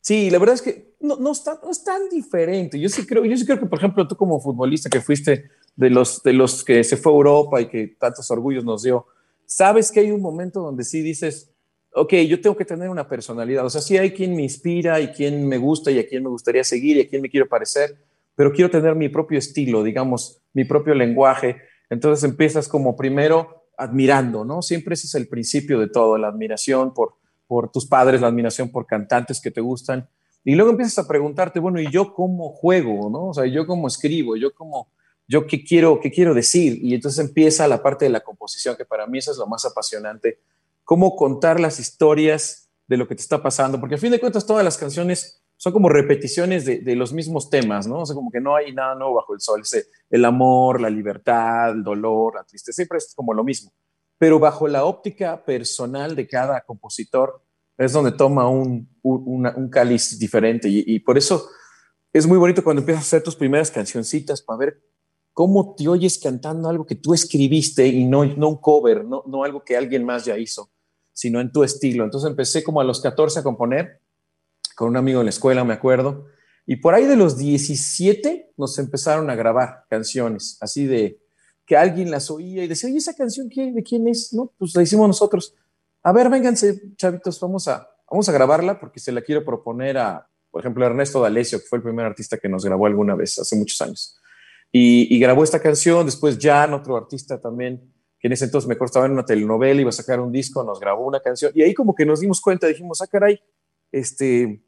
Sí, la verdad es que no, no, es tan, no es tan diferente. Yo sí creo, yo sí creo que, por ejemplo, tú como futbolista que fuiste de los, de los que se fue a Europa y que tantos orgullos nos dio, sabes que hay un momento donde sí dices, ok, yo tengo que tener una personalidad. O sea, sí hay quien me inspira y quien me gusta y a quien me gustaría seguir y a quien me quiero parecer, pero quiero tener mi propio estilo, digamos, mi propio lenguaje. Entonces empiezas como primero admirando, ¿no? Siempre ese es el principio de todo, la admiración por... por tus padres, la admiración por cantantes que te gustan, y luego empiezas a preguntarte, bueno, ¿y yo cómo juego, no? O sea, ¿yo cómo escribo? ¿Yo cómo, yo qué quiero, qué quiero decir? Y entonces empieza la parte de la composición, que para mí eso es lo más apasionante, cómo contar las historias de lo que te está pasando, porque al fin de cuentas todas las canciones son como repeticiones de, de los mismos temas, ¿no? O sea, como que no hay nada nuevo bajo el sol, ese, el amor, la libertad, el dolor, la tristeza, siempre es como lo mismo. Pero bajo la óptica personal de cada compositor es donde toma un, un, una, un cáliz diferente, y, y por eso es muy bonito cuando empiezas a hacer tus primeras cancioncitas para ver cómo te oyes cantando algo que tú escribiste y no, no un cover, no, no algo que alguien más ya hizo, sino en tu estilo. Entonces empecé como a los catorce a componer con un amigo en la escuela, me acuerdo, Y por ahí de los diecisiete nos empezaron a grabar canciones, así de que alguien las oía y decía, oye, ¿esa canción qué, de quién es? No, pues la hicimos nosotros. A ver, vénganse, chavitos, vamos a, vamos a grabarla porque se la quiero proponer a, por ejemplo, Ernesto D'Alessio, que fue el primer artista que nos grabó alguna vez, hace muchos años. Y, y grabó esta canción, después Jan, otro artista también, que en ese entonces me cortaba en una telenovela, iba a sacar un disco, nos grabó una canción. Y ahí como que nos dimos cuenta, dijimos, ah, caray, este...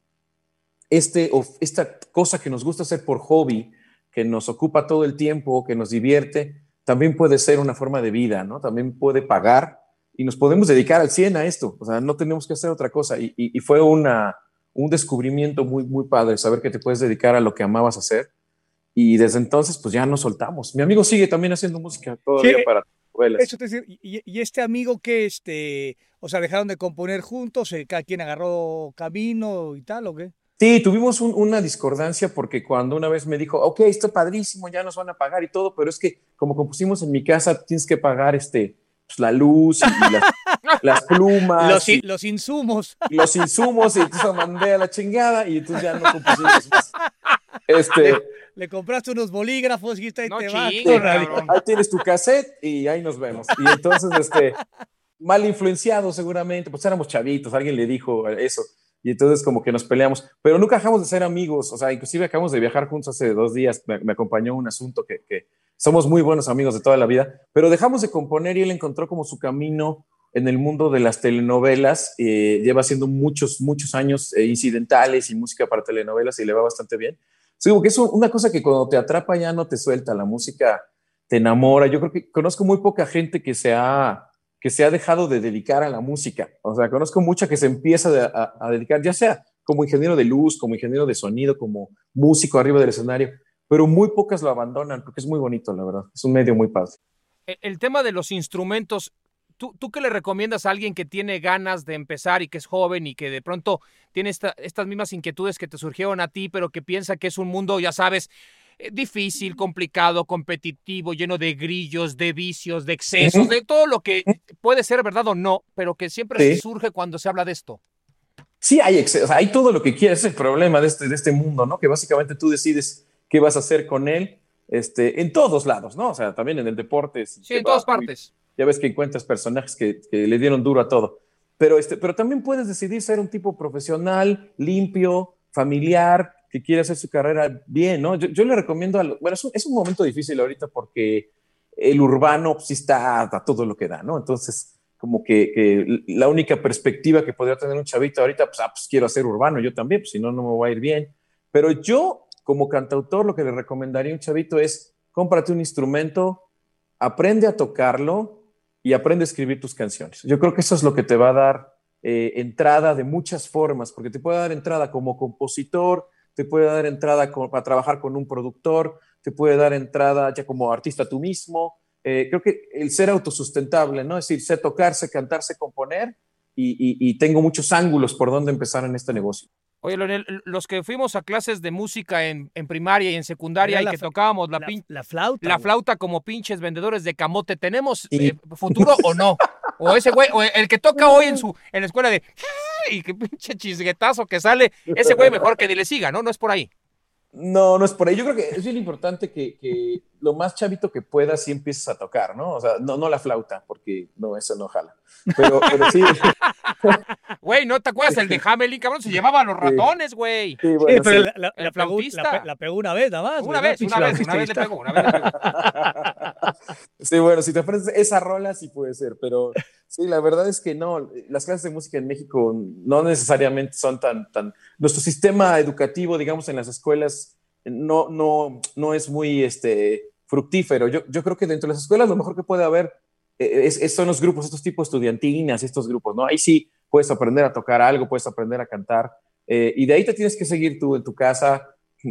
Este, esta cosa que nos gusta hacer por hobby, que nos ocupa todo el tiempo, que nos divierte, también puede ser una forma de vida, ¿no? También puede pagar y nos podemos dedicar al cien a esto. O sea, no tenemos que hacer otra cosa. Y, y, y fue una, un descubrimiento muy, muy padre, saber que te puedes dedicar a lo que amabas hacer. Y desde entonces, pues ya nos soltamos. Mi amigo sigue también haciendo música todavía para... Eso te decir, y, y este amigo que, este, o sea, dejaron de componer juntos, cada quien agarró camino y tal, ¿o qué? Sí, tuvimos un, una discordancia porque cuando una vez me dijo, ok, esto es padrísimo, ya nos van a pagar y todo, pero es que como compusimos en mi casa, tienes que pagar este, pues, la luz y las, las plumas. Los, y, los insumos. Y los insumos, y entonces mandé a la chingada y entonces ya no compusimos más. Este, le, le compraste unos bolígrafos y está ahí, no te vas. Ahí tienes tu cassette y ahí nos vemos. Y entonces, este, mal influenciado seguramente, pues éramos chavitos, alguien le dijo eso. Y entonces como que nos peleamos, pero nunca dejamos de ser amigos, o sea, inclusive acabamos de viajar juntos hace dos días, me, me acompañó un asunto que, que somos muy buenos amigos de toda la vida, pero dejamos de componer y él encontró como su camino en el mundo de las telenovelas, eh, lleva haciendo muchos, muchos años eh, incidentales y música para telenovelas y le va bastante bien. Sí, porque es una cosa que cuando te atrapa ya no te suelta, la música te enamora. Yo creo que conozco muy poca gente que se ha... que se ha dejado de dedicar a la música. O sea, conozco mucha que se empieza de, a, a dedicar, ya sea como ingeniero de luz, como ingeniero de sonido, como músico arriba del escenario, pero muy pocas lo abandonan porque es muy bonito, la verdad. Es un medio muy padre. El, el tema de los instrumentos, ¿tú, ¿tú qué le recomiendas a alguien que tiene ganas de empezar y que es joven y que de pronto tiene esta, estas mismas inquietudes que te surgieron a ti, pero que piensa que es un mundo, ya sabes, difícil, complicado, competitivo, lleno de grillos, de vicios, de excesos, uh-huh. de todo lo que puede ser verdad o no, pero que siempre sí. surge cuando se habla de esto? Sí, hay excesos, hay todo lo que quieras, es el problema de este, de este mundo, ¿no? Que básicamente tú decides qué vas a hacer con él, este, en todos lados, ¿no? O sea, también en el deporte. Sí, en todas partes. Ya ves que encuentras personajes que, que le dieron duro a todo, pero, este, pero también puedes decidir ser un tipo profesional, limpio, familiar, que quiere hacer su carrera bien, ¿no? Yo, yo le recomiendo, a lo, bueno, es un, es un momento difícil ahorita porque el urbano sí está a todo lo que da, ¿no? Entonces, como que, que la única perspectiva que podría tener un chavito ahorita, pues, ah, pues quiero hacer urbano, yo también, pues si no, no me va a ir bien. Pero yo, como cantautor, lo que le recomendaría a un chavito es, cómprate un instrumento, aprende a tocarlo y aprende a escribir tus canciones. Yo creo que eso es lo que te va a dar eh, entrada de muchas formas, porque te puede dar entrada como compositor, te puede dar entrada para trabajar con un productor, te puede dar entrada ya como artista tú mismo. Eh, creo que el ser autosustentable, ¿no? Es decir, sé tocar, sé cantar, sé componer y, y, y tengo muchos ángulos por donde empezar en este negocio. Oye, Leonel, los que fuimos a clases de música en, en primaria y en secundaria Mira, y que tocábamos la, la, pin- la flauta, la flauta como pinches vendedores de camote, ¿tenemos sí. eh, futuro o no? O ese güey, o el que toca hoy en su en la escuela de... Y qué pinche chisguetazo que sale. Ese güey mejor que ni le siga, ¿no? No es por ahí. No, no es por ahí. Yo creo que es bien importante que, que lo más chavito que puedas sí empieces a tocar, ¿no? O sea, no, no la flauta, porque no, eso no jala. Pero, pero sí. Güey, ¿no te acuerdas? El de Hamelin, cabrón, se llevaba a los ratones, güey. Sí, bueno, sí, pero sí. La, la, la, pegó, la, la pegó una vez, nada más. Una vez, una vez, una vez le pegó, una vez le pegó. Sí, bueno, si te ofreces esa rola, sí puede ser, pero... Sí, la verdad es que no, las clases de música en México no necesariamente son tan, tan, nuestro sistema educativo, digamos, en las escuelas no, no, no es muy este, fructífero. Yo, yo creo que dentro de las escuelas lo mejor que puede haber es, es, son los grupos, estos tipos estudiantinas, estos grupos, ¿no? Ahí sí puedes aprender a tocar algo, puedes aprender a cantar, eh, y de ahí te tienes que seguir tú en tu casa,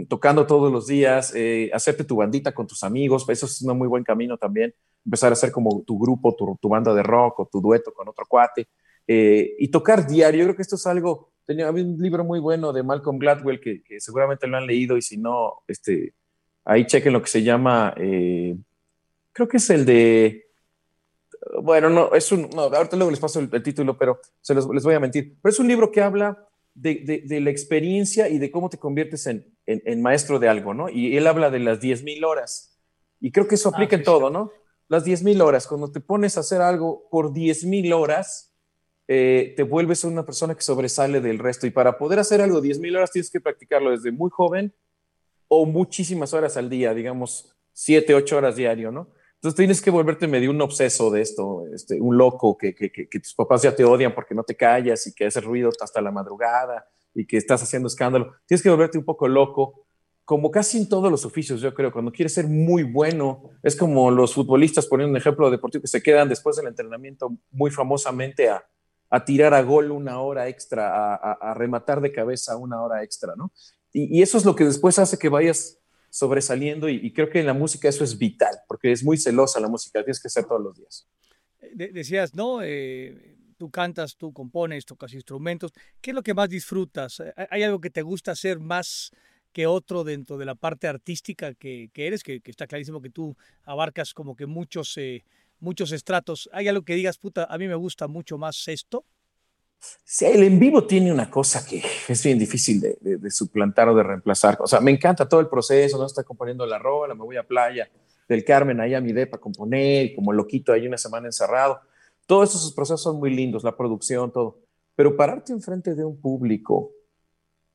tocando todos los días, eh, hacerte tu bandita con tus amigos, eso es un muy buen camino también, empezar a hacer como tu grupo, tu, tu banda de rock o tu dueto con otro cuate, eh, y tocar diario. Yo creo que esto es algo, tenía un libro muy bueno de Malcolm Gladwell que, que seguramente lo han leído y si no, este, ahí chequen lo que se llama, eh, creo que es el de... Bueno, no, es un... No, ahorita luego les paso el, el título, pero se los, les voy a mentir. Pero es un libro que habla de, de, de la experiencia y de cómo te conviertes en... en, en maestro de algo, ¿no? Y él habla de las diez mil horas. Y creo que eso aplica ah, sí, en todo, ¿no? Las diez mil horas. Cuando te pones a hacer algo por diez mil horas, eh, te vuelves una persona que sobresale del resto. Y para poder hacer algo diez mil horas tienes que practicarlo desde muy joven o muchísimas horas al día, digamos siete, ocho horas diario, ¿no? Entonces tienes que volverte medio un obseso de esto, este, un loco que, que, que, que tus papás ya te odian porque no te callas y que haces ruido hasta la madrugada y que estás haciendo escándalo. Tienes que volverte un poco loco, como casi en todos los oficios, yo creo. Cuando quieres ser muy bueno, es como los futbolistas, poniendo un ejemplo deportivo, que se quedan después del entrenamiento muy famosamente a, a tirar a gol una hora extra, a, a, a rematar de cabeza una hora extra, ¿no? Y, y eso es lo que después hace que vayas sobresaliendo, y, y creo que en la música eso es vital, porque es muy celosa la música, tienes que hacer todos los días. De- decías, ¿no? Eh, tú cantas, tú compones, tocas instrumentos. ¿Qué es lo que más disfrutas? ¿Hay algo que te gusta hacer más que otro dentro de la parte artística que, que eres? Que, que está clarísimo que tú abarcas como que muchos, eh, muchos estratos. ¿Hay algo que digas, puta, a mí me gusta mucho más esto? Sí, el en vivo tiene una cosa que es bien difícil de, de, de suplantar o de reemplazar. O sea, me encanta todo el proceso, ¿no? Está componiendo la rola, me voy a Playa del Carmen, ahí a mi depa a componer, como loquito, ahí una semana encerrado. Todos esos procesos son muy lindos, la producción, todo. Pero pararte enfrente de un público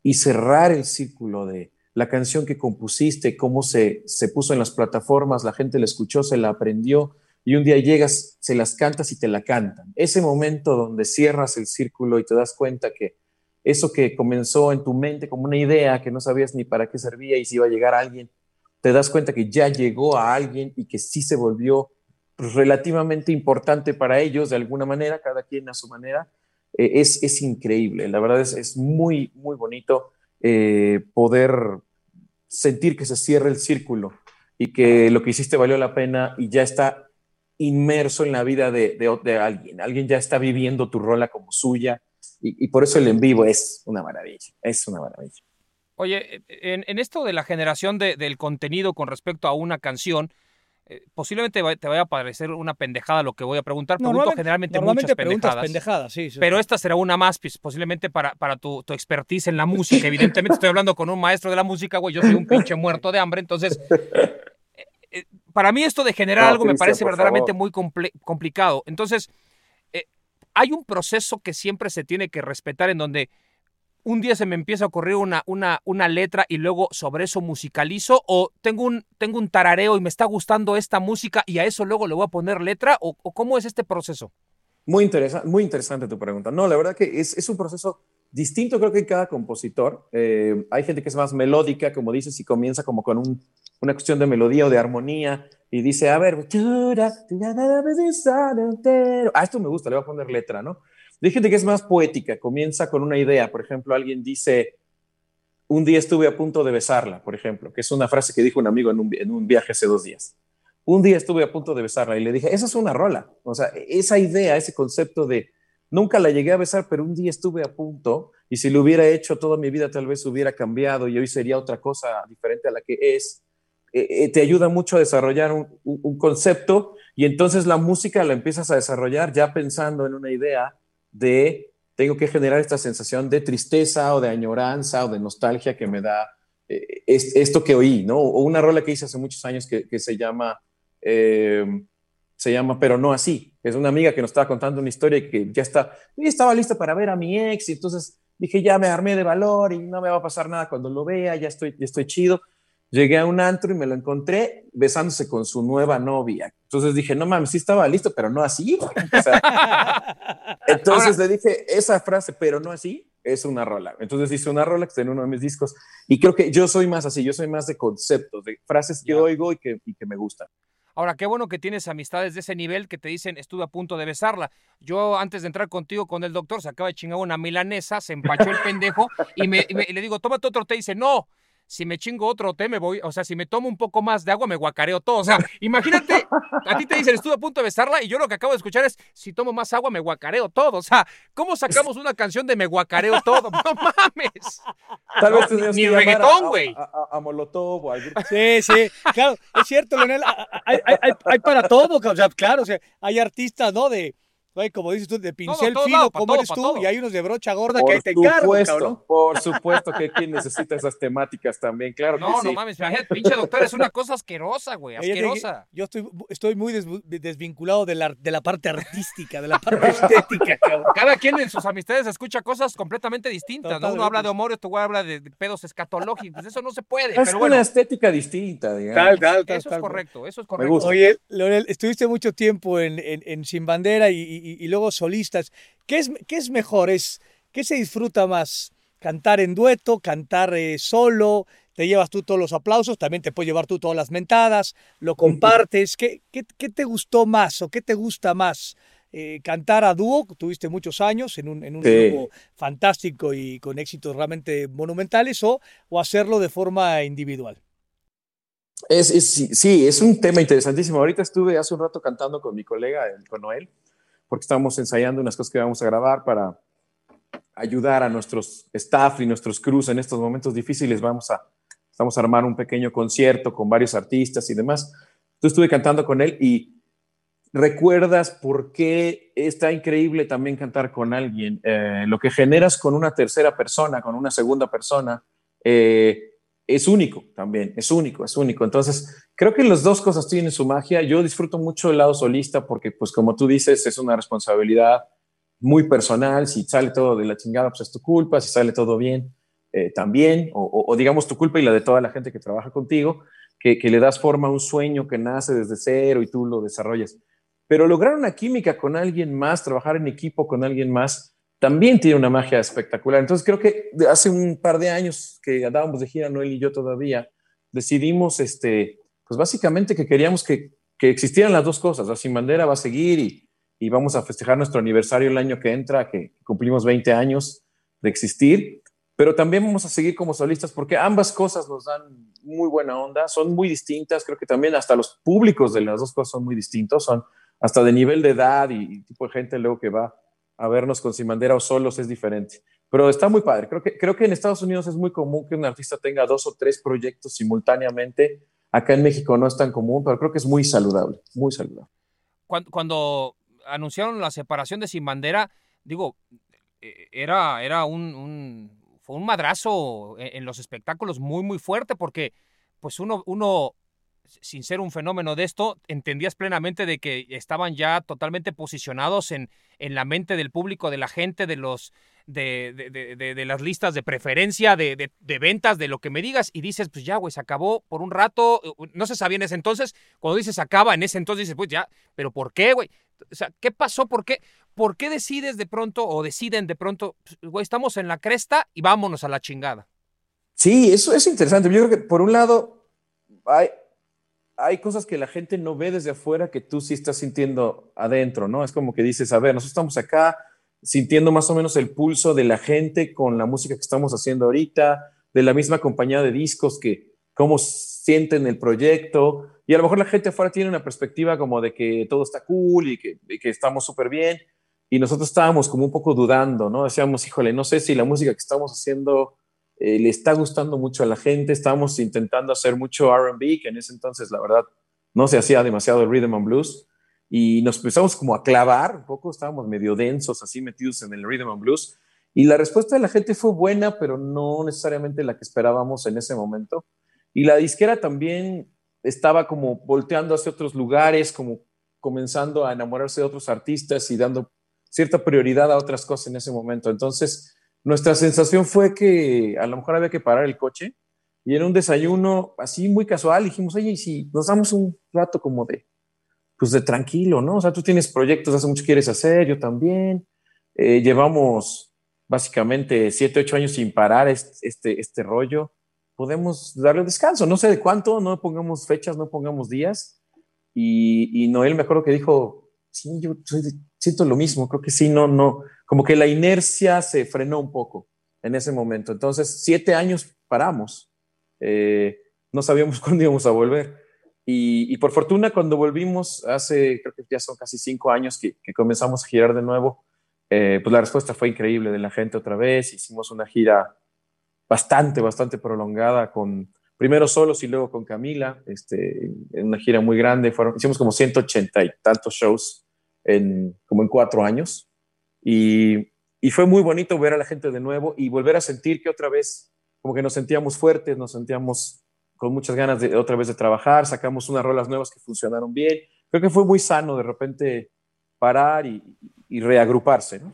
y cerrar el círculo de la canción que compusiste, cómo se, se puso en las plataformas, la gente la escuchó, se la aprendió, y un día llegas, se las cantas y te la cantan. Ese momento donde cierras el círculo y te das cuenta que eso que comenzó en tu mente como una idea que no sabías ni para qué servía y si iba a llegar a alguien, te das cuenta que ya llegó a alguien y que sí se volvió relativamente importante para ellos de alguna manera, cada quien a su manera. Eh, es, es increíble, la verdad es, es muy, muy bonito eh, poder sentir que se cierra el círculo y que lo que hiciste valió la pena y ya está inmerso en la vida de, de, de alguien. Alguien ya está viviendo tu rola como suya, y, y por eso el en vivo es una maravilla, es una maravilla. Oye, en, en esto de la generación de, del contenido con respecto a una canción, eh, posiblemente te vaya a parecer una pendejada lo que voy a preguntar. Pregunto generalmente muchas pendejadas. pendejadas sí, sí, pero sí. Esta será una más, posiblemente para, para tu, tu expertise en la música. Evidentemente estoy hablando con un maestro de la música, güey, yo soy un pinche muerto de hambre, entonces... Para mí esto de generar no, algo me parece verdaderamente favor. muy comple- complicado. Entonces, eh, hay un proceso que siempre se tiene que respetar en donde un día se me empieza a ocurrir una, una, una letra y luego sobre eso musicalizo, o tengo un, tengo un tarareo y me está gustando esta música y a eso luego le voy a poner letra, o, o ¿cómo es este proceso? Muy interesante, muy interesante tu pregunta. No, la verdad que es, es un proceso distinto, creo que en cada compositor. Eh, hay gente que es más melódica, como dices, y comienza como con un... una cuestión de melodía o de armonía, y dice, a ver, ah, esto me gusta, le voy a poner letra, ¿no? Hay gente que es más poética, comienza con una idea, por ejemplo, alguien dice, un día estuve a punto de besarla, por ejemplo, que es una frase que dijo un amigo en un, en un viaje hace dos días. Un día estuve a punto de besarla, y le dije, esa es una rola, o sea, esa idea, ese concepto de, nunca la llegué a besar, pero un día estuve a punto, y si lo hubiera hecho toda mi vida, tal vez hubiera cambiado, y hoy sería otra cosa diferente a la que es. Te ayuda mucho a desarrollar un, un concepto, y entonces la música la empiezas a desarrollar ya pensando en una idea de tengo que generar esta sensación de tristeza o de añoranza o de nostalgia que me da eh, es, esto que oí, ¿no? O una rola que hice hace muchos años que, que se llama eh, se llama Pero No Así. Es una amiga que nos estaba contando una historia y que ya está, y estaba lista para ver a mi ex, y entonces dije ya me armé de valor y no me va a pasar nada cuando lo vea, ya estoy, ya estoy chido. Llegué a un antro y me lo encontré besándose con su nueva novia. Entonces dije, no mames, sí estaba listo, pero no así. O sea, entonces ahora, le dije, esa frase, pero no así, es una rola. Entonces hice una rola que está en uno de mis discos. Y creo que yo soy más así, yo soy más de conceptos, de frases que yeah. oigo y que, y que me gustan. Ahora, qué bueno que tienes amistades de ese nivel que te dicen, estuve a punto de besarla. Yo, antes de entrar contigo con el doctor, se acaba de chingar una milanesa, se empachó el pendejo, y, me, y, me, y le digo, tómate otro té. Y dice, no. Si me chingo otro té, me voy, o sea, si me tomo un poco más de agua, me guacareo todo. O sea, imagínate, a ti te dicen, estuve a punto de besarla, y yo lo que acabo de escuchar es, si tomo más agua, me guacareo todo. O sea, ¿cómo sacamos una canción de me guacareo todo? ¡No mames! Tal vez no, ni, ni reggaetón, güey. A, a, a, a Molotov o a... Sí, sí, claro, es cierto, Leonel, hay, hay, hay, hay para todo, o sea, claro, o sea, hay artistas, ¿no?, de... Güey, como dices tú, de pincel todo, todo, fino, lado, como todo, eres tú, todo. Y hay unos de brocha gorda por que ahí te encargan, cabrón. Por supuesto que quien necesita esas temáticas también, claro no, que no, sí. No mames, pinche doctor, es una cosa asquerosa, güey, asquerosa. Yo estoy, estoy muy des, desvinculado de la, de la parte artística, de la parte estética, cabrón. Cada quien en sus amistades escucha cosas completamente distintas, total, ¿no? Uno habla de humor, otro güey habla de pedos escatológicos, pues eso no se puede. Es pero una bueno. estética distinta, digamos. Tal, tal, tal, eso tal, es correcto, tal. Eso es correcto. Me gusta. Oye, Leonel, estuviste mucho tiempo en, en, en Sin Bandera y Y, y luego solistas. ¿Qué es, qué es mejor? ¿Es, ¿Qué se disfruta más? ¿Cantar en dueto? ¿Cantar eh, solo? ¿Te llevas tú todos los aplausos? También te puedes llevar tú todas las mentadas. ¿Lo compartes? ¿Qué, qué, qué te gustó más o qué te gusta más? Eh, ¿Cantar a dúo? Tuviste muchos años en un, en un sí. grupo fantástico y con éxitos realmente monumentales o, o hacerlo de forma individual. Es, es, sí, sí, es un tema interesantísimo. Ahorita estuve hace un rato cantando con mi colega, con Noel, porque estábamos ensayando unas cosas que vamos a grabar para ayudar a nuestros staff y nuestros crews en estos momentos difíciles. Vamos a, estamos a armar un pequeño concierto con varios artistas y demás. Entonces estuve cantando con él y recuerdas por qué está increíble también cantar con alguien. Eh, lo que generas con una tercera persona, con una segunda persona, eh, es único también, es único, es único. Entonces, creo que las dos cosas tienen su magia. Yo disfruto mucho el lado solista porque, pues, como tú dices, es una responsabilidad muy personal. Si sale todo de la chingada, pues es tu culpa. Si sale todo bien, eh, también. O, o, o digamos tu culpa y la de toda la gente que trabaja contigo, que, que le das forma a un sueño que nace desde cero y tú lo desarrollas. Pero lograr una química con alguien más, trabajar en equipo con alguien más, también tiene una magia espectacular. Entonces creo que hace un par de años que andábamos de gira, Noel y yo todavía, decidimos, este, pues básicamente que queríamos que, que existieran las dos cosas. La Sin Bandera va a seguir y, y vamos a festejar nuestro aniversario el año que entra, que cumplimos veinte años de existir, pero también vamos a seguir como solistas porque ambas cosas nos dan muy buena onda, son muy distintas. Creo que también hasta los públicos de las dos cosas son muy distintos, son hasta de nivel de edad y, y tipo de gente luego que va a vernos con Sin Bandera o solos es diferente. Pero está muy padre. Creo que, creo que en Estados Unidos es muy común que un artista tenga dos o tres proyectos simultáneamente. Acá en México no es tan común, pero creo que es muy saludable, muy saludable. Cuando, cuando anunciaron la separación de Sin Bandera, digo, era, era un, un, fue un madrazo en los espectáculos muy, muy fuerte porque pues uno... uno sin ser un fenómeno de esto, entendías plenamente de que estaban ya totalmente posicionados en, en la mente del público, de la gente, de los de, de, de, de, de las listas de preferencia, de, de, de ventas, de lo que me digas, y dices, pues ya, güey, se acabó por un rato, no se sabía en ese entonces, cuando dices acaba, en ese entonces dices, pues ya, pero ¿por qué, güey? O sea, ¿qué pasó? ¿Por qué? ¿Por qué decides de pronto, o deciden de pronto, pues, güey, estamos en la cresta y vámonos a la chingada? Sí, eso es interesante. Yo creo que, por un lado, hay... hay cosas que la gente no ve desde afuera que tú sí estás sintiendo adentro, ¿no? Es como que dices, a ver, nosotros estamos acá sintiendo más o menos el pulso de la gente con la música que estamos haciendo ahorita, de la misma compañía de discos, que cómo sienten el proyecto. Y a lo mejor la gente afuera tiene una perspectiva como de que todo está cool y que, y que estamos súper bien. Y nosotros estábamos como un poco dudando, ¿no? Decíamos, híjole, no sé si la música que estamos haciendo... Eh, le está gustando mucho a la gente. Estábamos intentando hacer mucho R and B, que en ese entonces, la verdad, no se hacía demasiado el rhythm and blues. Y nos empezamos como a clavar un poco. Estábamos medio densos, así metidos en el rhythm and blues. Y la respuesta de la gente fue buena, pero no necesariamente la que esperábamos en ese momento. Y la disquera también estaba como volteando hacia otros lugares, como comenzando a enamorarse de otros artistas y dando cierta prioridad a otras cosas en ese momento. Entonces... nuestra sensación fue que a lo mejor había que parar el coche y en un desayuno así muy casual dijimos, oye, ¿y si nos damos un rato como de, pues de tranquilo, ¿no? O sea, tú tienes proyectos, hace mucho quieres hacer, yo también. Eh, llevamos básicamente siete, ocho años sin parar este, este, este rollo. Podemos darle un descanso, no sé de cuánto, no pongamos fechas, no pongamos días. Y, y Noel me acuerdo que dijo, sí, yo soy de... siento lo mismo, creo que sí, no, no, como que la inercia se frenó un poco en ese momento. Entonces, siete años paramos, eh, no sabíamos cuándo íbamos a volver. Y, y por fortuna, cuando volvimos hace, creo que ya son casi cinco años que, que comenzamos a girar de nuevo, eh, pues la respuesta fue increíble de la gente otra vez. Hicimos una gira bastante, bastante prolongada, con primero solos y luego con Camila, este, una gira muy grande. Fueron, hicimos como ciento ochenta y tantos shows en, como en cuatro años. Y, y fue muy bonito ver a la gente de nuevo y volver a sentir que otra vez, como que nos sentíamos fuertes, nos sentíamos con muchas ganas de otra vez de trabajar, sacamos unas rolas nuevas que funcionaron bien. Creo que fue muy sano de repente parar y, y reagruparse, ¿no?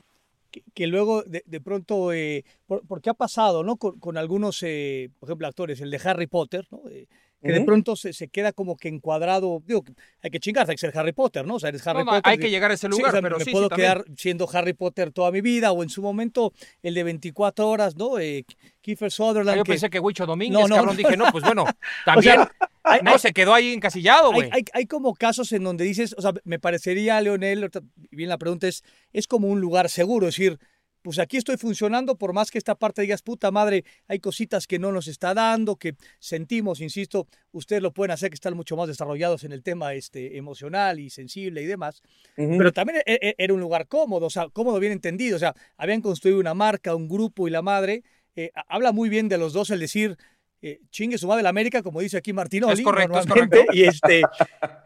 Que, que luego de, de pronto, eh, por, porque ha pasado, ¿no? Con, con algunos, eh, por ejemplo, actores, el de Harry Potter, ¿no? Eh, que uh-huh. de pronto se, se queda como que encuadrado, digo, hay que chingarse, hay que ser Harry Potter, ¿no? O sea, eres Harry no, Potter. Hay que llegar a ese lugar, sí, o sea, pero me sí, puedo sí, quedar siendo Harry Potter toda mi vida, o en su momento, el de veinticuatro horas, ¿no? Eh, Kiefer Sutherland. Ah, yo que... pensé que Huicho Domínguez, no, no, cabrón, no. Dije, no, pues bueno, también, o sea, hay, no, hay, se quedó ahí encasillado, güey. Hay, hay, hay como casos en donde dices, o sea, me parecería, Leonel, bien la pregunta es, es como un lugar seguro, es decir, pues aquí estoy funcionando, por más que esta parte digas, puta madre, hay cositas que no nos está dando, que sentimos, insisto, ustedes lo pueden hacer, que están mucho más desarrollados en el tema este, emocional y sensible y demás, uh-huh. pero también era un lugar cómodo, o sea, cómodo bien entendido, o sea, habían construido una marca, un grupo y la madre, eh, habla muy bien de los dos el decir, eh, chingue su madre la América, como dice aquí Martino. Es correcto, es correcto. Y, este,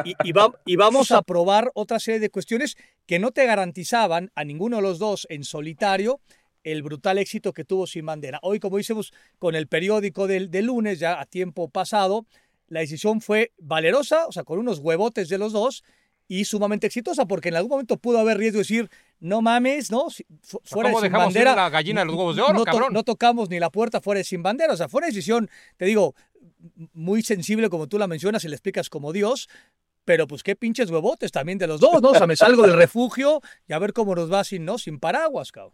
y, y, va, y vamos a probar otra serie de cuestiones que no te garantizaban a ninguno de los dos en solitario el brutal éxito que tuvo Sin Bandera. Hoy, como decimos, con el periódico del, del lunes, ya a tiempo pasado, la decisión fue valerosa, o sea, con unos huevotes de los dos, y sumamente exitosa, porque en algún momento pudo haber riesgo de decir, no mames, ¿no? Fuera de Sin Bandera. La gallina de los huevos de oro, no, cabrón. No tocamos ni la puerta fuera de Sin Bandera. O sea, fue una decisión, te digo, muy sensible, como tú la mencionas, y la explicas como Dios, pero pues qué pinches huevotes también de los dos, ¿no? O sea, me salgo del refugio y a ver cómo nos va sin, ¿no? Sin paraguas, cabrón.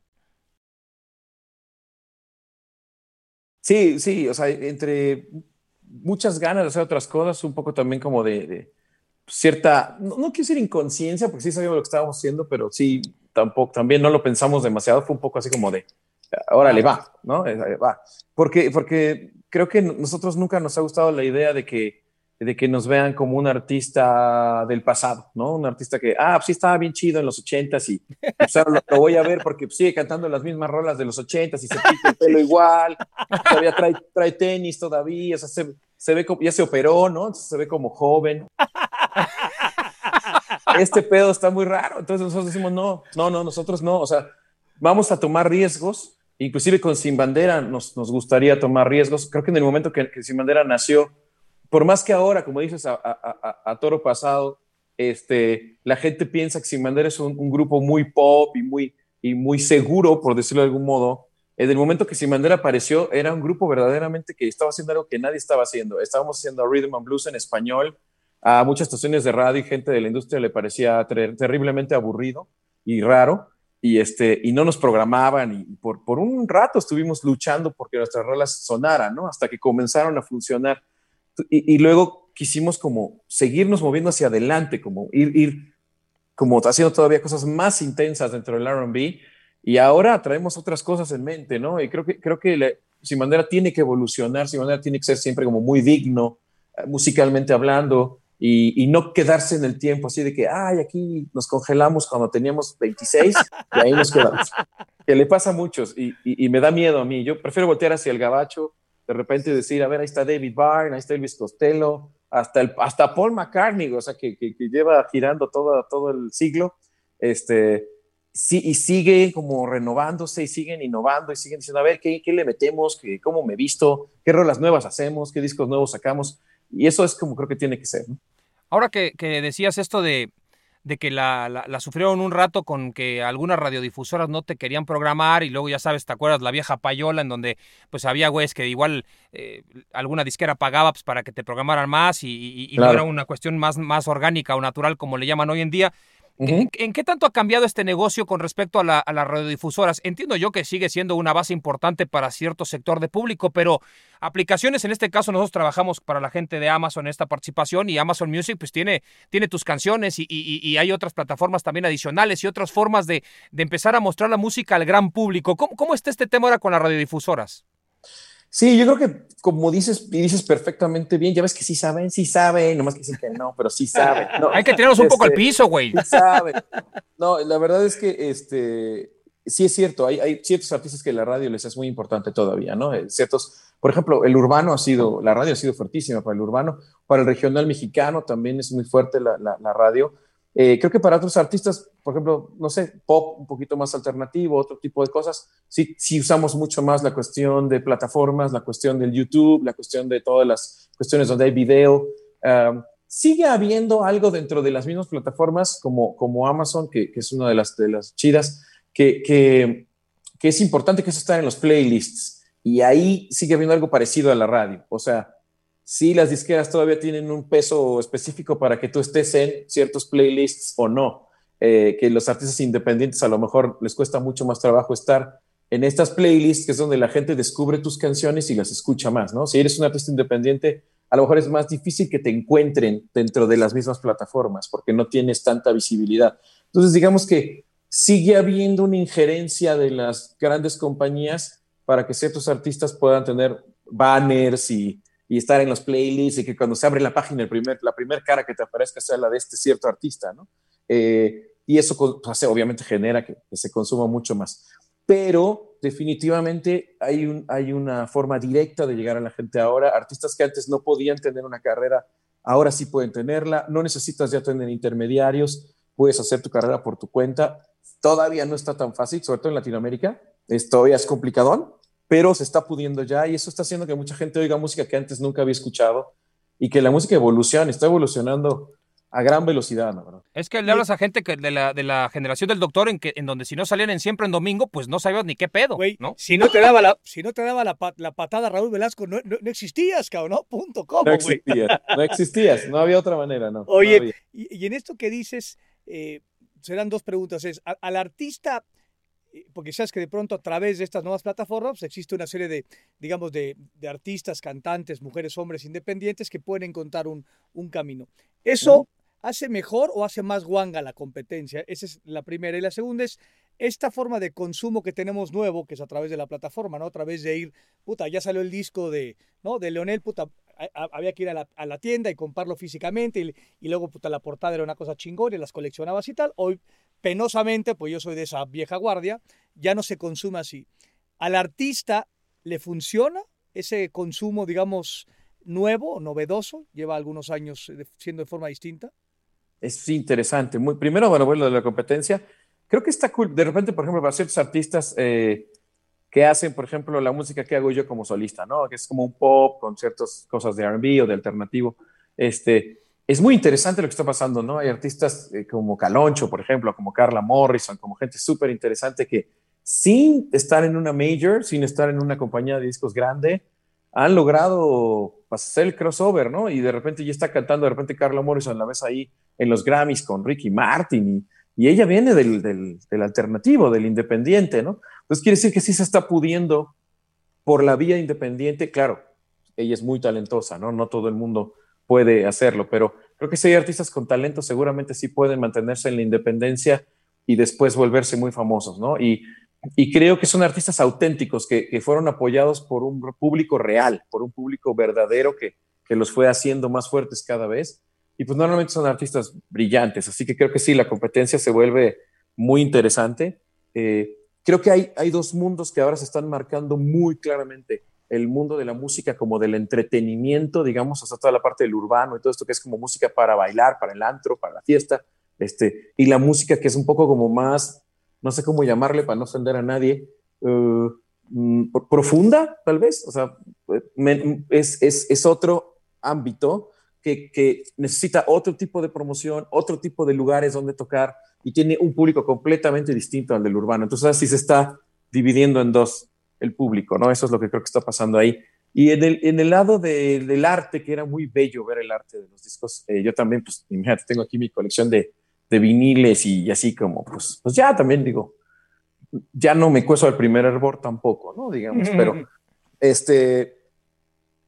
Sí, sí, o sea, entre muchas ganas de hacer otras cosas, un poco también como de... de... cierta, no, no quiero decir inconsciencia, porque sí sabíamos lo que estábamos haciendo, pero sí, tampoco, también no lo pensamos demasiado, fue un poco así como de, órale, va, ¿no? Va. Porque, porque creo que nosotros nunca nos ha gustado la idea de que, de que nos vean como un artista del pasado, ¿no? Un artista que, ah, pues sí estaba bien chido en los ochentas y pues, lo, lo voy a ver porque pues, sigue cantando las mismas rolas de los ochentas y se pinta el pelo igual, todavía trae, trae tenis todavía, o sea, se, se ve como, ya se operó, ¿no? Entonces, se ve como joven. Este pedo está muy raro, entonces nosotros decimos no, no, no, nosotros no, o sea, vamos a tomar riesgos, inclusive con Sin Bandera nos, nos gustaría tomar riesgos. Creo que en el momento que, que Sin Bandera nació, por más que ahora, como dices, a, a, a, a toro pasado, este, la gente piensa que Sin Bandera es un, un grupo muy pop y muy, y muy seguro, por decirlo de algún modo. En el momento que Sin Bandera apareció, era un grupo verdaderamente que estaba haciendo algo que nadie estaba haciendo. Estábamos haciendo rhythm and blues en español, a muchas estaciones de radio y gente de la industria le parecía ter- terriblemente aburrido y raro, y, este, y no nos programaban, y por, por un rato estuvimos luchando porque nuestras rolas sonaran, ¿no? Hasta que comenzaron a funcionar, y, y luego quisimos como seguirnos moviendo hacia adelante, como ir, ir como haciendo todavía cosas más intensas dentro del R and B, y ahora traemos otras cosas en mente, ¿no? Y creo que, creo que la, Sin Bandera tiene que evolucionar, Sin Bandera tiene que ser siempre como muy digno, musicalmente hablando, Y, y no quedarse en el tiempo así de que, ay, aquí nos congelamos cuando teníamos veintiséis y ahí nos quedamos. Que le pasa a muchos y, y, y me da miedo a mí. Yo prefiero voltear hacia el gabacho, de repente decir, a ver, ahí está David Byrne, ahí está Elvis Costello, hasta, el, hasta Paul McCartney, o sea, que, que, que lleva girando todo, todo el siglo. Este, sí, y sigue como renovándose y siguen innovando y siguen diciendo, a ver, ¿qué, qué le metemos? ¿Qué, ¿Cómo me visto? ¿Qué rolas nuevas hacemos? ¿Qué discos nuevos sacamos? Y eso es como creo que tiene que ser, ¿no? Ahora que, que decías esto de, de que la, la, la sufrieron un rato con que algunas radiodifusoras no te querían programar y luego ya sabes, te acuerdas la vieja payola en donde pues había güeyes que igual eh, alguna disquera pagaba pues, para que te programaran más y, y, y claro. No era una cuestión más, más orgánica o natural como le llaman hoy en día. Uh-huh. ¿En, ¿En qué tanto ha cambiado este negocio con respecto a, la, a las radiodifusoras? Entiendo yo que sigue siendo una base importante para cierto sector de público, pero aplicaciones, en este caso nosotros trabajamos para la gente de Amazon en esta participación y Amazon Music pues tiene, tiene tus canciones y, y, y hay otras plataformas también adicionales y otras formas de, de empezar a mostrar la música al gran público. ¿Cómo, cómo está este tema ahora con las radiodifusoras? Sí, yo creo que como dices, dices perfectamente bien, ya ves que sí saben, sí saben, nomás que dicen que no, pero sí saben. No, hay que tirarnos un este, poco al piso, güey. Sí saben. No, la verdad es que este, sí es cierto, hay, hay ciertos artistas que la radio les es muy importante todavía, ¿no? Ciertos, por ejemplo, el urbano ha sido, la radio ha sido fuertísima para el urbano, para el regional mexicano también es muy fuerte la, la, la radio. Eh, creo que para otros artistas, por ejemplo, no sé, pop un poquito más alternativo, otro tipo de cosas, sí, sí usamos mucho más la cuestión de plataformas, la cuestión del YouTube, la cuestión de todas las cuestiones donde hay video. Um, sigue habiendo algo dentro de las mismas plataformas como, como Amazon, que, que es una de las, de las chidas, que, que, que es importante que eso esté en los playlists. Y ahí sigue habiendo algo parecido a la radio. O sea, sí, las disqueras todavía tienen un peso específico para que tú estés en ciertos playlists o no. Eh, que los artistas independientes a lo mejor les cuesta mucho más trabajo estar en estas playlists, que es donde la gente descubre tus canciones y las escucha más, ¿no? Si eres un artista independiente, a lo mejor es más difícil que te encuentren dentro de las mismas plataformas porque no tienes tanta visibilidad. Entonces, digamos que sigue habiendo una injerencia de las grandes compañías para que ciertos artistas puedan tener banners y... y estar en los playlists y que cuando se abre la página el primer, la primera cara que te aparezca sea la de este cierto artista, ¿no? Eh, y eso pues, obviamente genera que, que se consuma mucho más. Pero definitivamente hay, un, hay una forma directa de llegar a la gente ahora. Artistas que antes no podían tener una carrera, ahora sí pueden tenerla. No necesitas ya tener intermediarios, puedes hacer tu carrera por tu cuenta. Todavía no está tan fácil, sobre todo en Latinoamérica. Esto ya es complicadón, pero se está pudiendo ya y eso está haciendo que mucha gente oiga música que antes nunca había escuchado y que la música evoluciona, está evolucionando a gran velocidad, ¿no? Es que le hablas a gente que de la de la generación del doctor en que en donde si no salían en Siempre en Domingo, pues no sabías ni qué pedo, güey, ¿no? Si no te daba la si no te daba la, pat, la patada Raúl Velasco, no, no, no existías, cabrón, ¿no? Punto, ¿cómo, güey? No existías, no existías, no había otra manera, no. Oye, no y, y en esto que dices, eh, serán dos preguntas, es a, al artista... Porque sabes que de pronto a través de estas nuevas plataformas existe una serie de, digamos, de, de artistas, cantantes, mujeres, hombres independientes que pueden encontrar un, un camino. ¿Eso uh-huh. hace mejor o hace más guanga la competencia? Esa es la primera. Y la segunda es esta forma de consumo que tenemos nuevo, que es a través de la plataforma, ¿no? A través de ir, puta, ya salió el disco de, ¿no? de Leonel, puta, había que ir a la, a la tienda y comprarlo físicamente y, y luego, puta, la portada era una cosa chingona y las coleccionabas y tal. Hoy, penosamente, pues yo soy de esa vieja guardia, ya no se consume así. ¿Al artista le funciona ese consumo, digamos, nuevo, novedoso? Lleva algunos años siendo de forma distinta. Es interesante. Muy, primero, bueno, bueno, de la competencia. Creo que está cool. De repente, por ejemplo, para ciertos artistas eh, que hacen, por ejemplo, la música que hago yo como solista, ¿no? Que es como un pop con ciertas cosas de R and B o de alternativo. Este... Es muy interesante lo que está pasando, ¿no? Hay artistas eh, como Caloncho, por ejemplo, como Carla Morrison, como gente súper interesante que sin estar en una major, sin estar en una compañía de discos grande, han logrado hacer el crossover, ¿no? Y de repente ya está cantando, de repente Carla Morrison la ves ahí en los Grammys con Ricky Martin y, y ella viene del, del, del alternativo, del independiente, ¿no? Entonces quiere decir que sí se está pudiendo por la vía independiente, claro, ella es muy talentosa, ¿no? No todo el mundo puede hacerlo, pero creo que si hay artistas con talento seguramente sí pueden mantenerse en la independencia y después volverse muy famosos, ¿no? Y, y creo que son artistas auténticos que, que fueron apoyados por un público real, por un público verdadero que, que los fue haciendo más fuertes cada vez y pues normalmente son artistas brillantes, así que creo que sí, la competencia se vuelve muy interesante. Eh, creo que hay, hay dos mundos que ahora se están marcando muy claramente, el mundo de la música como del entretenimiento, digamos, hasta toda la parte del urbano y todo esto que es como música para bailar, para el antro, para la fiesta, este, y la música que es un poco como más, no sé cómo llamarle para no ofender a nadie, uh, mm, profunda, tal vez, o sea, me, es, es, es otro ámbito que, que necesita otro tipo de promoción, otro tipo de lugares donde tocar y tiene un público completamente distinto al del urbano. Entonces así se está dividiendo en dos el público, ¿no? Eso es lo que creo que está pasando ahí. Y en el, en el lado de, del arte, que era muy bello ver el arte de los discos, eh, yo también, pues, mira, tengo aquí mi colección de, de viniles y, y así como, pues, pues ya también digo, ya no me cueso al primer hervor tampoco, ¿no? Digamos, mm-hmm. pero, este,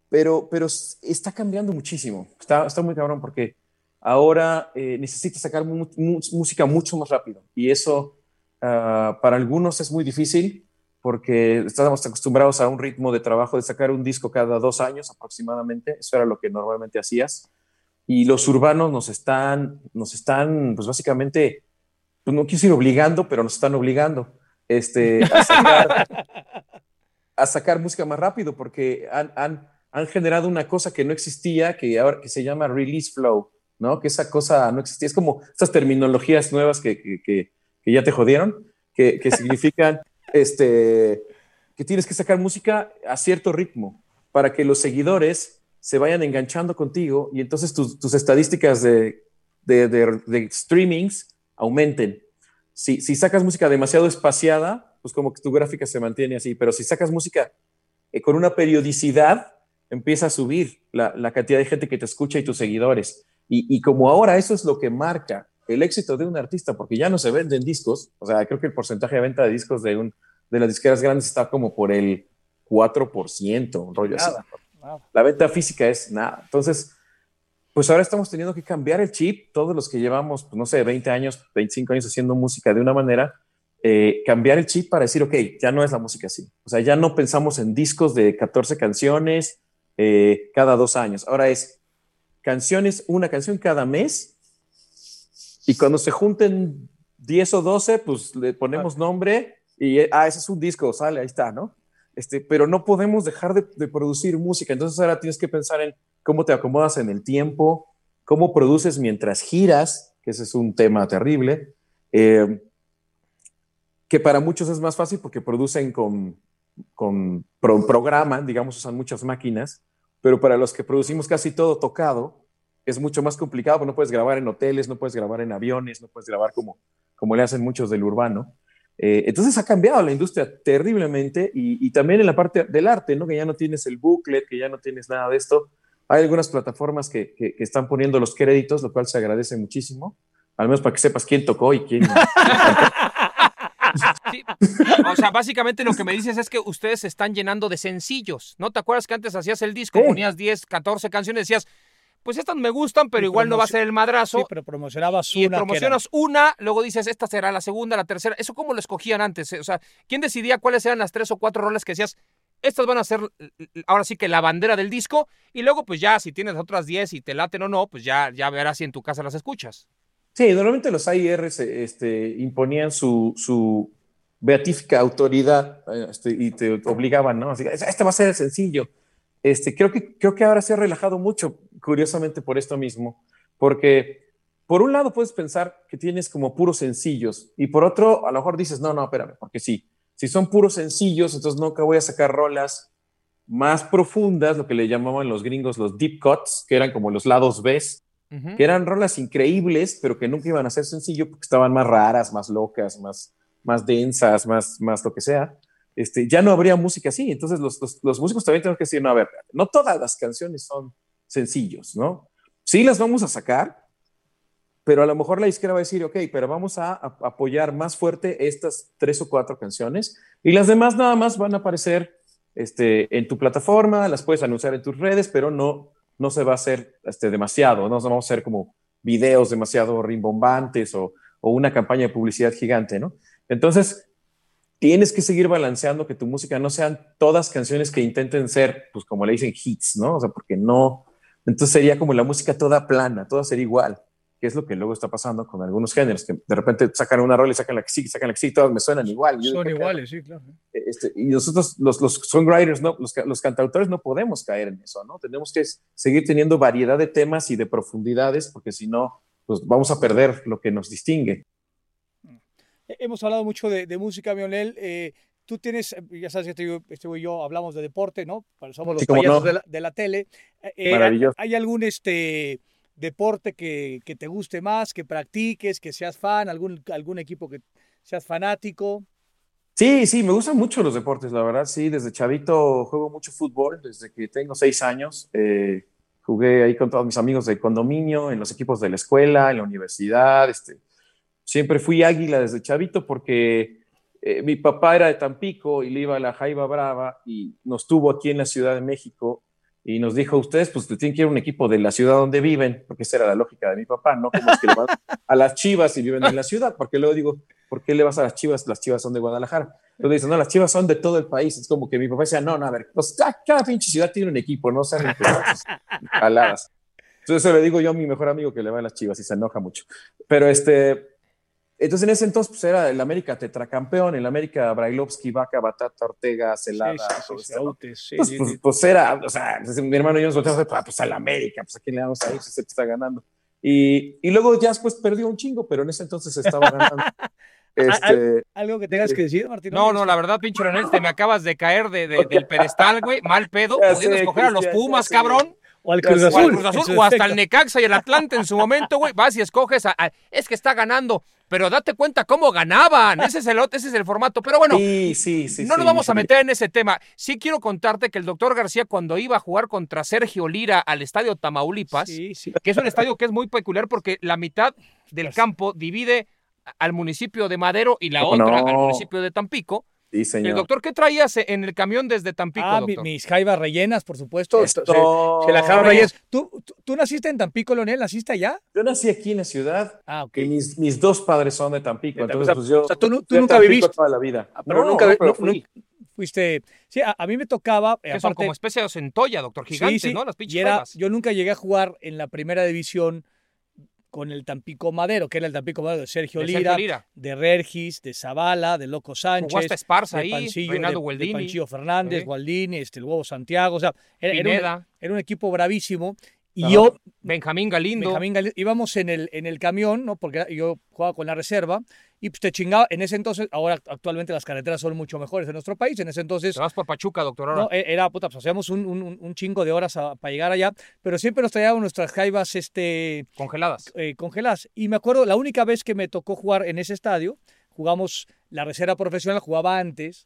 pero, pero está cambiando muchísimo, está, está muy cabrón porque ahora eh, necesito sacar mu- mu- música mucho más rápido y eso uh, para algunos es muy difícil, porque estábamos acostumbrados a un ritmo de trabajo de sacar un disco cada dos años aproximadamente, eso era lo que normalmente hacías, y los urbanos nos están, nos están pues básicamente, pues no quiero ir obligando, pero nos están obligando este, a, sacar, a sacar música más rápido, porque han, han, han generado una cosa que no existía, que ahora que se llama release flow, ¿no? Que esa cosa no existía. Es como estas terminologías nuevas que, que, que, que ya te jodieron, que, que significan este, que tienes que sacar música a cierto ritmo para que los seguidores se vayan enganchando contigo y entonces tus, tus estadísticas de, de, de, de streamings aumenten. Si, si sacas música demasiado espaciada, pues como que tu gráfica se mantiene así, pero si sacas música eh, con una periodicidad, empieza a subir la, la cantidad de gente que te escucha y tus seguidores. Y, y como ahora eso es lo que marca el éxito de un artista, porque ya no se venden discos, o sea, creo que el porcentaje de venta de discos de, un, de las disqueras grandes está como por el cuatro por ciento, un rollo nada, así. Nada. La venta física es nada. Entonces, pues ahora estamos teniendo que cambiar el chip, todos los que llevamos, pues no sé, veinte años, veinticinco años haciendo música de una manera, eh, cambiar el chip para decir, ok, ya no es la música así. O sea, ya no pensamos en discos de catorce canciones eh, cada dos años. Ahora es canciones, una canción cada mes, y cuando se junten diez o doce, pues le ponemos nombre y, ah, ese es un disco, sale, ahí está, ¿no? Este, pero no podemos dejar de, de producir música. Entonces ahora tienes que pensar en cómo te acomodas en el tiempo, cómo produces mientras giras, que ese es un tema terrible, eh, que para muchos es más fácil porque producen con, con pro, programa, digamos, usan muchas máquinas, pero para los que producimos casi todo tocado, es mucho más complicado porque no puedes grabar en hoteles, no puedes grabar en aviones, no puedes grabar como, como le hacen muchos del urbano. Eh, entonces ha cambiado la industria terriblemente y, y también en la parte del arte, ¿no? Que ya no tienes el booklet, que ya no tienes nada de esto. Hay algunas plataformas que, que, que están poniendo los créditos, lo cual se agradece muchísimo, al menos para que sepas quién tocó y quién. Sí. O sea, básicamente lo que me dices es que ustedes se están llenando de sencillos, ¿no? ¿Te acuerdas que antes hacías el disco, ¿Eh? ponías diez, catorce canciones, decías, pues estas me gustan, pero y igual no va a ser el madrazo? Sí, pero promocionabas una. Y promocionas una, luego dices, esta será la segunda, la tercera. ¿Eso cómo lo escogían antes? O sea, ¿quién decidía cuáles eran las tres o cuatro rolas que decías, estas van a ser ahora sí que la bandera del disco? Y luego, pues ya, si tienes otras diez y te laten o no, pues ya, ya verás si en tu casa las escuchas. Sí, normalmente los A I Rs este, imponían su, su beatífica autoridad este, y te obligaban, ¿no? Así que este va a ser el sencillo. Este, creo, que, creo que ahora se ha relajado mucho, curiosamente por esto mismo, porque por un lado puedes pensar que tienes como puros sencillos y por otro a lo mejor dices, no, no, espérame, porque sí, si son puros sencillos, entonces nunca voy a sacar rolas más profundas, lo que le llamaban los gringos los deep cuts, que eran como los lados B, uh-huh. que eran rolas increíbles, pero que nunca iban a ser sencillo porque estaban más raras, más locas, más, más densas, más, más lo que sea. Este, ya no habría música así, entonces los, los, los músicos también tenemos que decir, no, a ver, no todas las canciones son sencillos, ¿no? Sí las vamos a sacar, pero a lo mejor la disquera va a decir, ok, pero vamos a, a apoyar más fuerte estas tres o cuatro canciones y las demás nada más van a aparecer este, en tu plataforma, las puedes anunciar en tus redes, pero no, no se va a hacer este, demasiado, no vamos a hacer como videos demasiado rimbombantes o, o una campaña de publicidad gigante, ¿no? Entonces tienes que seguir balanceando que tu música no sean todas canciones que intenten ser, pues como le dicen, hits, ¿no? O sea, porque no, entonces sería como la música toda plana, toda sería igual, que es lo que luego está pasando con algunos géneros, que de repente sacan una rola y sacan la que sí, sacan la que sí, todas me suenan igual. Son digo, iguales, claro. Sí, claro. Este, y nosotros, los, los songwriters, ¿no? los, los cantautores, no podemos caer en eso, ¿no? Tenemos que seguir teniendo variedad de temas y de profundidades, porque si no, pues vamos a perder lo que nos distingue. Hemos hablado mucho de, de música, Leonel. Eh, tú tienes, ya sabes que este, este güey y yo hablamos de deporte, ¿no? Somos los sí, payasos no. de, la, de la tele. Eh, Maravilloso. ¿Hay algún este, deporte que, que te guste más, que practiques, que seas fan, algún, algún equipo que seas fanático? Sí, sí, me gustan mucho los deportes, la verdad. Sí, desde chavito juego mucho fútbol, desde que tengo seis años. Eh, jugué ahí con todos mis amigos del condominio, en los equipos de la escuela, en la universidad, este... Siempre fui águila desde chavito porque eh, mi papá era de Tampico y le iba a la Jaiba Brava y nos tuvo aquí en la Ciudad de México y nos dijo, ustedes pues le tienen que ir a un equipo de la ciudad donde viven, porque esa era la lógica de mi papá, ¿no? Como es que le van a las Chivas y viven en la ciudad, porque luego digo, ¿por qué le vas a las Chivas? Las Chivas son de Guadalajara. Entonces dicen, no, las Chivas son de todo el país. Es como que mi papá decía, no, no, a ver, pues, cada pinche ciudad tiene un equipo, no sean empezados, aladas. Entonces le digo yo a mi mejor amigo que le va a las Chivas y se enoja mucho. Pero este... Entonces, en ese entonces, pues, era el América tetracampeón, el América Brailovsky, Vaca, Batata, Ortega, Celada. Sí, sí, sí, Autes, sí, pues, sí, pues, sí. Pues era, o sea, mi hermano y yo nos volteamos, pues al América, pues a quién le vamos a ir, se está ganando. Y, y luego Jazz pues perdió un chingo, pero en ese entonces estaba ganando. Este... ¿Algo que tengas que decir, Martín? No, no, la verdad, pinche Leonel, te me acabas de caer de, de, okay. del pedestal, güey, mal pedo, pudiendo escoger a los Pumas, cabrón. O al Cruz Azul. O, al Cruz Azul, o hasta el Necaxa y el Atlante en su momento, güey. Vas y escoges a, a... Es que está ganando, pero date cuenta cómo ganaban. Ese es el, ese es el formato. Pero bueno, sí, sí, sí, no nos sí, vamos sí. a meter en ese tema. Sí quiero contarte que el doctor García, cuando iba a jugar contra Sergio Lira al estadio Tamaulipas, sí, sí. que es un estadio que es muy peculiar porque la mitad del campo divide al municipio de Madero y la otra no. al municipio de Tampico. Sí, señor. El doctor, ¿qué traías en el camión desde Tampico, ah, doctor? Mis jaivas rellenas, por supuesto. Esto... Se, se las jaivas rellenas. ¿Tú, tú, ¿Tú naciste en Tampico, Leonel? ¿Naciste allá? Yo nací aquí en la ciudad. Ah, ok. Y mis, mis dos padres son de Tampico. De Tampico. Entonces, pues yo... O sea, tú, tú nunca viviste. Toda la vida. Ah, pero no, nunca, no, pero fui. Fuiste... Sí, a, a mí me tocaba... Eh, son aparte... como especie de centolla, doctor. Gigantes, sí, sí. ¿no? Las pinches jaivas. Yo nunca llegué a jugar en la primera división con el Tampico Madero, que era el Tampico Madero de Sergio, de Lira, Sergio Lira, de Regis, de Zavala, de Loco Sánchez, Esparza de Pancillo, ahí, de, de Panchillo Fernández, okay. Gualdini, este, el Huevo Santiago, o sea, era, era, un, era un equipo bravísimo. Y ah, yo... Benjamín Galindo. Benjamín Galindo. Íbamos en el, en el camión, ¿no? Porque yo jugaba con la reserva y pues te chingaba. En ese entonces, ahora actualmente las carreteras son mucho mejores en nuestro país. En ese entonces... Te vas para Pachuca, doctor. Ahora. No, era puta, pues hacíamos un, un, un chingo de horas a, para llegar allá, pero siempre nos traíamos nuestras jaivas este, congeladas. Eh, congeladas. Y me acuerdo, la única vez que me tocó jugar en ese estadio, jugamos la reserva profesional, jugaba antes.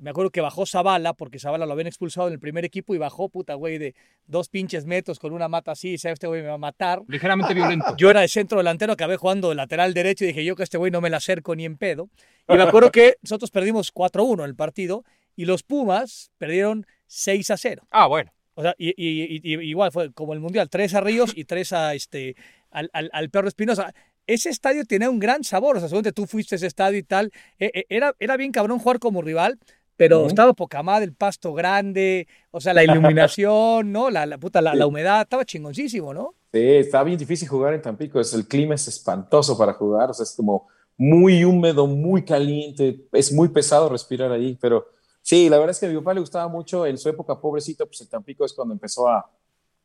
Me acuerdo que bajó Zavala, porque Zavala lo habían expulsado en el primer equipo y bajó, puta, güey, de dos pinches metros con una mata así. ¿Sabes? Este güey me va a matar. Ligeramente violento. Yo era de centro delantero, acabé jugando de lateral derecho y dije yo que a este güey no me la acerco ni en pedo. Y me acuerdo que nosotros perdimos cuatro uno el partido y los Pumas perdieron seis a cero. Ah, bueno. O sea, y, y, y, igual fue como el Mundial, tres a Ríos y tres a, este, al, al, al Perro Espinosa. Ese estadio tenía un gran sabor. O sea, según tú fuiste a ese estadio y tal, eh, era, era bien cabrón jugar como rival. Pero uh-huh. estaba poca madre, el pasto grande, o sea, la iluminación, ¿no? La, la puta, la, sí. la humedad, estaba chingoncísimo, ¿no? Sí, estaba bien difícil jugar en Tampico, es, el clima es espantoso para jugar, o sea, es como muy húmedo, muy caliente, es muy pesado respirar ahí, pero sí, la verdad es que a mi papá le gustaba mucho, en su época pobrecito, pues el Tampico es cuando empezó a,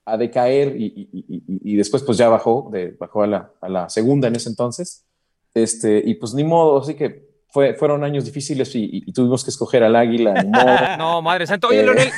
a decaer y, y, y, y después pues ya bajó, de, bajó a la, a la segunda en ese entonces, este, y pues ni modo, así que... Fue, fueron años difíciles y, y, y tuvimos que escoger al Águila. No, no madre santa. Oye, eh. Leonel,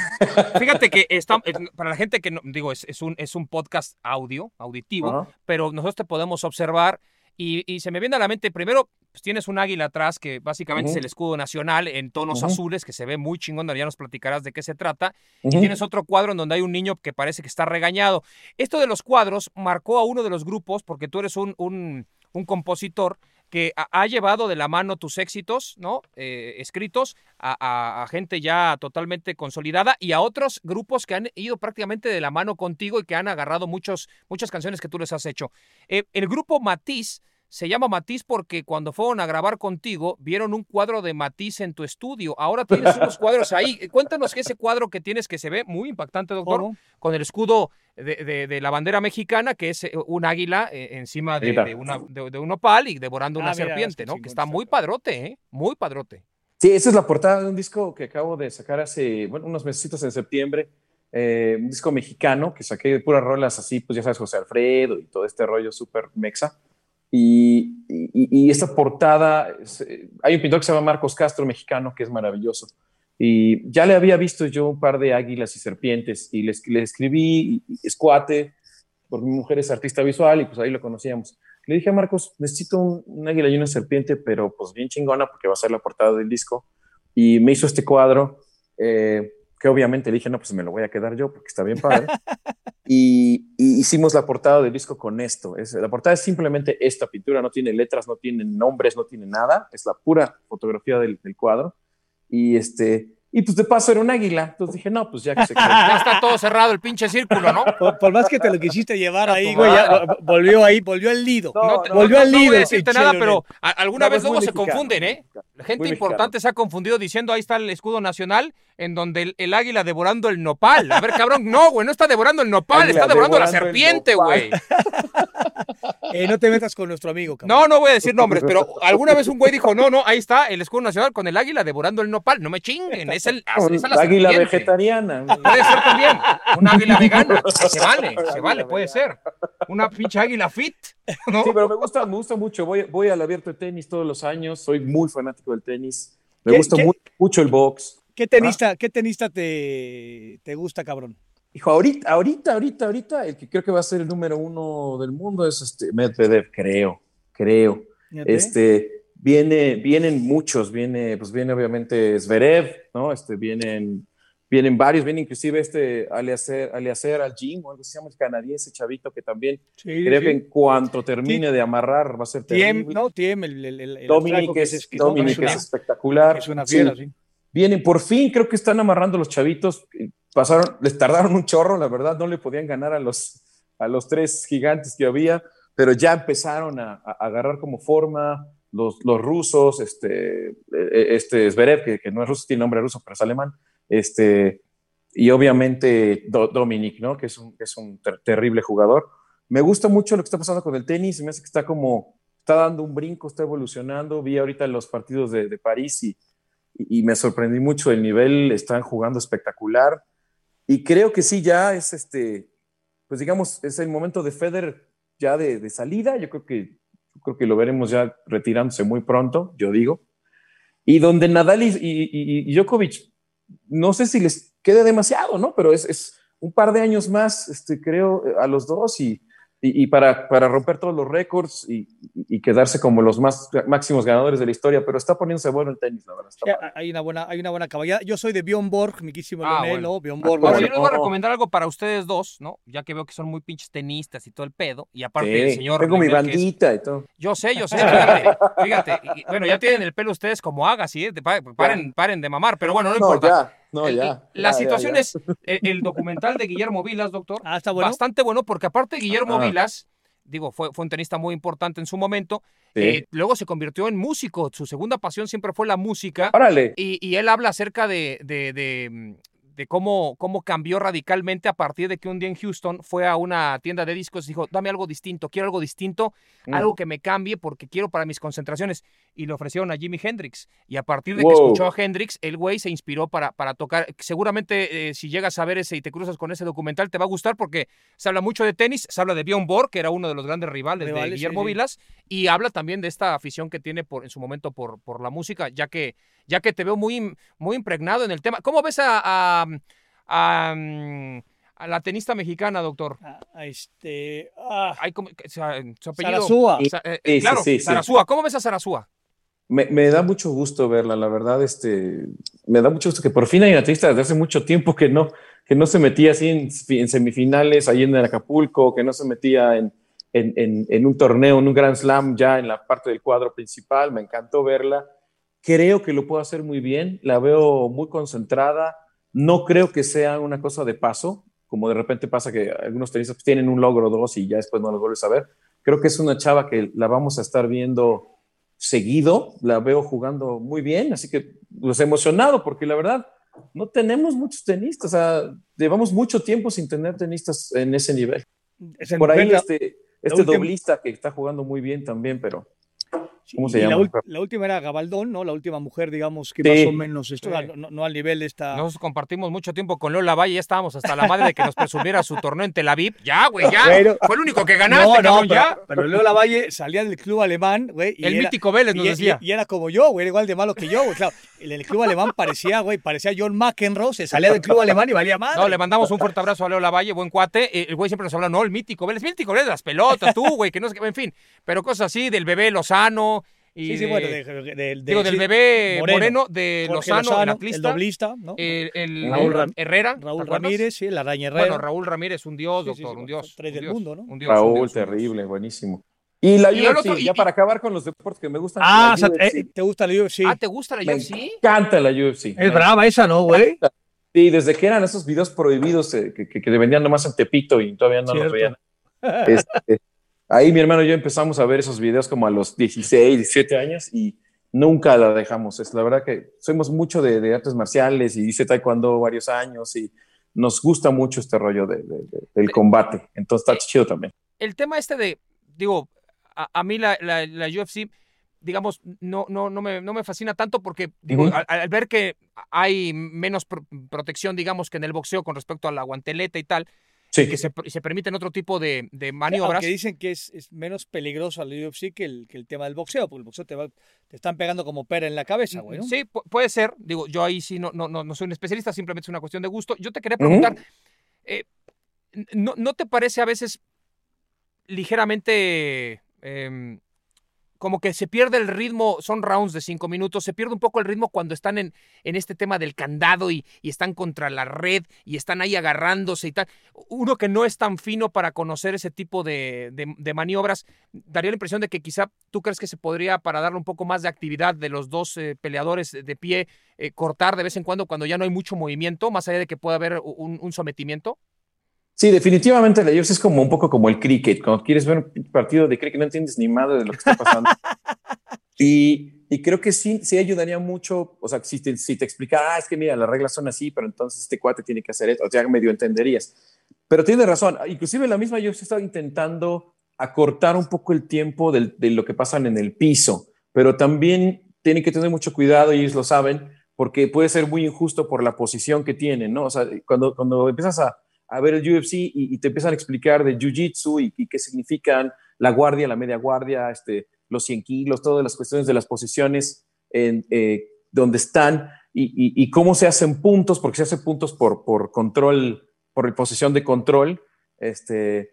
fíjate que está, para la gente que, no, digo, es, es, un, es un podcast audio, auditivo, uh-huh. pero nosotros te podemos observar y, y se me viene a la mente, primero, pues tienes un águila atrás que básicamente uh-huh. es el escudo nacional en tonos uh-huh. azules, que se ve muy chingón, ya nos platicarás de qué se trata, uh-huh. y tienes otro cuadro en donde hay un niño que parece que está regañado. Esto de los cuadros marcó a uno de los grupos, porque tú eres un, un, un compositor, que ha llevado de la mano tus éxitos, ¿no? Eh, escritos a, a, a gente ya totalmente consolidada y a otros grupos que han ido prácticamente de la mano contigo y que han agarrado muchos, muchas canciones que tú les has hecho. Eh, el grupo Matiz se llama Matiz porque cuando fueron a grabar contigo vieron un cuadro de Matiz en tu estudio. Ahora tienes unos cuadros ahí. Cuéntanos que ese cuadro que tienes que se ve muy impactante, doctor, ¿cómo? Con el escudo de, de, de la bandera mexicana, que es un águila eh, encima de, de, una, de, de un opal y devorando ah, una mira, serpiente, es que ¿no? Que está muy padrote, ¿eh? Muy padrote. Sí, esa es la portada de un disco que acabo de sacar hace bueno, unos mesecitos en septiembre. Eh, un disco mexicano que saqué de puras rolas así, pues ya sabes, José Alfredo y todo este rollo súper mexa. Y, y, y esta portada, hay un pintor que se llama Marcos Castro, mexicano, que es maravilloso. Y ya le había visto yo un par de águilas y serpientes y les, les escribí, y, y es cuate, porque mi mujer es artista visual y pues ahí lo conocíamos. Le dije a Marcos, necesito un, un águila y una serpiente, pero pues bien chingona porque va a ser la portada del disco. Y me hizo este cuadro, eh, que obviamente le dije, no, pues me lo voy a quedar yo porque está bien padre. Y, y hicimos la portada del disco con esto. Es, la portada es simplemente esta pintura, no tiene letras, no tiene nombres, no tiene nada. Es la pura fotografía del, del cuadro. Y este y pues de paso era un águila. Entonces dije, no, pues ya que se quedó. Ya está todo cerrado el pinche círculo, ¿no? Por, por más que te lo quisiste llevar ahí, güey, ya volvió ahí, volvió al lido. No, no, volvió no, al lido. No voy a decirte nada, pero a, alguna no, vez luego se mexicano, confunden, ¿eh? La gente importante mexicano. Se ha confundido diciendo, ahí está el escudo nacional, en donde el, el águila devorando el nopal. A ver, cabrón, no, güey, no está devorando el nopal, águila está devorando, devorando la serpiente, güey. Eh, no te metas con nuestro amigo, cabrón. No, no voy a decir nombres, pero alguna vez un güey dijo, no, no, ahí está el escudo nacional con el águila devorando el nopal. No me chinguen, es el es la águila vegetariana. Puede ser también, un águila vegana. Se vale, se vale, puede ser. Una pinche águila fit, ¿no? Sí, pero me gusta, me gusta mucho. Voy, voy al abierto de tenis todos los años. Soy muy fanático del tenis. Me gusta mucho, mucho el box. ¿Qué tenista, ah. ¿qué tenista te, te gusta, cabrón? Hijo, ahorita, ahorita, ahorita, ahorita, el que creo que va a ser el número uno del mundo es este Medvedev, creo, creo. Este, viene, vienen muchos, viene, pues viene obviamente Zverev, ¿no? Este, vienen, vienen varios, viene inclusive este Aliaser Al-Jim, o algo que se llama el canadiense chavito, que también sí, creo sí. que en cuanto termine sí. de amarrar va a ser terrible. Thiem, no, Thiem, el, el, el Dominic que es, es, que Dominic es, una, es espectacular. Es una fiera, sí. sí. Vienen, por fin creo que están amarrando los chavitos. Pasaron, les tardaron un chorro, la verdad, no le podían ganar a los, a los tres gigantes que había, pero ya empezaron a, a agarrar como forma los, los rusos, este, este Zverev, que, que no es ruso, tiene nombre ruso, pero es alemán, este, y obviamente Do, Dominic, ¿no? que es un, que es un ter- terrible jugador. Me gusta mucho lo que está pasando con el tenis, me hace que está como, está dando un brinco, está evolucionando. Vi ahorita los partidos de, de París y, y, y me sorprendí mucho el nivel, están jugando espectacular. Y creo que sí, ya es este, pues digamos, es el momento de Federer ya de, de salida. Yo creo que, yo creo que lo veremos ya retirándose muy pronto, yo digo. Y donde Nadal y, y, y Djokovic, no sé si les quede demasiado, ¿no? Pero es, es un par de años más, este, creo, a los dos y, y, y para, para romper todos los récords y, y quedarse como los más máximos ganadores de la historia. Pero está poniéndose bueno el tenis, la verdad. Sí, hay una buena, hay una buena caballada. Yo soy de Bjorn Borg, mi quísimo ah, Leonel, bueno. Bjorn Borg. Bueno, yo les voy a recomendar algo para ustedes dos, ¿no? Ya que veo que son muy pinches tenistas y todo el pedo. Y aparte sí, el señor... Tengo Leonel, mi bandita es... y todo. Yo sé, yo sé. Fíjate, fíjate. Y, bueno, ya tienen el pelo ustedes como hagas, ¿eh? Paren, paren de mamar, pero bueno, no, no importa. Ya. No, el, ya, la ya, situación ya, ya. es el, el documental de Guillermo Vilas, doctor. Ah, está bueno. Bastante bueno, porque aparte Guillermo ah. Vilas, digo, fue, fue un tenista muy importante en su momento. Sí. Eh, luego se convirtió en músico. Su segunda pasión siempre fue la música. Órale. Y, y él habla acerca de, de, de, de cómo, cómo cambió radicalmente a partir de que un día en Houston fue a una tienda de discos y dijo, dame algo distinto, quiero algo distinto, mm. algo que me cambie porque quiero para mis concentraciones. Y le ofrecieron a Jimi Hendrix. Y a partir de wow. que escuchó a Hendrix, el güey se inspiró para, para tocar. Seguramente eh, si llegas a ver ese y te cruzas con ese documental, te va a gustar porque se habla mucho de tenis, se habla de Bjorn Borg, que era uno de los grandes rivales Rivales, de Guillermo sí, sí. Vilas, y habla también de esta afición que tiene por, en su momento por, por la música, ya que, ya que te veo muy, muy impregnado en el tema. ¿Cómo ves a... a A, a, a la tenista mexicana, doctor? A, a este, ah, Hay como, o sea, su apellido, Sarazúa. O sea, eh, sí, claro, sí, sí, Sarazúa. Sí. ¿Cómo ves a Sarazúa? Me, me da mucho gusto verla, la verdad, este, me da mucho gusto que por fin hay una tenista desde hace mucho tiempo que no, que no se metía así en, en semifinales, ahí en Acapulco, que no se metía en, en, en, en un torneo, en un Grand Slam, ya en la parte del cuadro principal. Me encantó verla. Creo que lo puedo hacer muy bien. La veo muy concentrada. No creo que sea una cosa de paso, como de repente pasa que algunos tenistas tienen un logro o dos y ya después no los vuelves a ver. Creo que es una chava que la vamos a estar viendo seguido, la veo jugando muy bien, así que los he emocionado porque la verdad no tenemos muchos tenistas, o sea, llevamos mucho tiempo sin tener tenistas en ese nivel. Es Por ahí la, este, este la doblista última. que está jugando muy bien también, pero... ¿Cómo se llama? La, la última era Gabaldón, ¿no? La última mujer, digamos, que sí. más o menos esto, sí. no, no al nivel de esta... Nos compartimos mucho tiempo con Leo Lavalle, ya estábamos hasta la madre de que nos presumiera su torneo en Tel Aviv. Ya, güey, ya. Pero... Fue el único que ganaste, no, no, cabrón, pero, ya. Pero Leo Lavalle salía del club alemán, güey. El era, mítico Vélez nos y, decía. Y, y era como yo, güey, era igual de malo que yo, güey. Claro, en el club alemán parecía, güey, parecía John McEnroe, se salía del club alemán y valía madre. No, le mandamos un fuerte abrazo a Leo Lavalle, buen cuate. El güey siempre nos habla, no, el mítico Vélez, el mítico Vélez de las pelotas, tú, güey, que no sé qué, en fin. Pero cosas así, del bebé Lozano. Lozano y sí, sí, de, bueno, de, de, de, digo, del bebé Moreno, Moreno de Lozano, Lozano, el atlista, el doblista, ¿no? el, el, Raúl Ram- Herrera, Raúl Ramírez, sí, el araña Herrera. Bueno, Raúl Ramírez, un dios, doctor, sí, sí, sí, un dios. Tres del dios, mundo, ¿no? Un dios, Raúl, un dios, terrible, dios. buenísimo. Y la U F C, otro, y, ya y, para acabar con los deportes que me gustan. Ah, o sea, eh, ¿te gusta la U F C? Ah, ¿te gusta la U F C? Me encanta la U F C. Es brava esa, ¿no, güey? Y desde que eran esos videos prohibidos eh, que, que, que vendían nomás en Tepito y todavía no los veían. Este... Ahí mi hermano y yo empezamos a ver esos videos como a los dieciséis, diecisiete años y nunca la dejamos. Es la verdad que somos mucho de, de artes marciales y hice taekwondo varios años y nos gusta mucho este rollo de, de, de, del combate. Entonces está eh, chido también. El tema este de, digo, a, a mí la, la, la U F C, digamos, no, no, no, me, no me fascina tanto porque, digo, uh-huh. al, al ver que hay menos pro, protección, digamos, que en el boxeo con respecto a la guanteleta y tal, sí. y que se, se permiten otro tipo de, de maniobras. Aunque dicen que es, es menos peligroso al U F C que el, que el tema del boxeo, porque el boxeo te va, te están pegando como pera en la cabeza, güey, ¿no? Sí, puede ser. Digo, yo ahí sí no, no, no, no soy un especialista, simplemente es una cuestión de gusto. Yo te quería preguntar, uh-huh. eh, ¿no, ¿no te parece a veces ligeramente... Eh, como que se pierde el ritmo, son rounds de cinco minutos, se pierde un poco el ritmo cuando están en, en este tema del candado y, y están contra la red y están ahí agarrándose y tal? Uno que no es tan fino para conocer ese tipo de, de, de maniobras, daría la impresión de que quizá tú crees que se podría, para darle un poco más de actividad de los dos eh, peleadores de pie, eh, cortar de vez en cuando cuando ya no hay mucho movimiento, más allá de que pueda haber un, un sometimiento. Sí, definitivamente la U F C es como un poco como el cricket. Cuando quieres ver un partido de cricket no entiendes ni madre de lo que está pasando. y, y creo que sí, sí ayudaría mucho. O sea, si te, si te explicara, ah, es que mira, las reglas son así, pero entonces este cuate tiene que hacer esto. O sea, medio entenderías. Pero tienes razón. Inclusive la misma U F C estaba intentando acortar un poco el tiempo del, de lo que pasan en el piso. Pero también tienen que tener mucho cuidado, y ellos lo saben, porque puede ser muy injusto por la posición que tienen, ¿no? O sea, cuando, cuando empiezas a a ver el U F C y, y te empiezan a explicar de jiu-jitsu y, y qué significan la guardia, la media guardia, este, los cien kilos, todas las cuestiones de las posiciones en, eh, donde están y, y, y cómo se hacen puntos, porque se hacen puntos por, por control, por posición de control, este,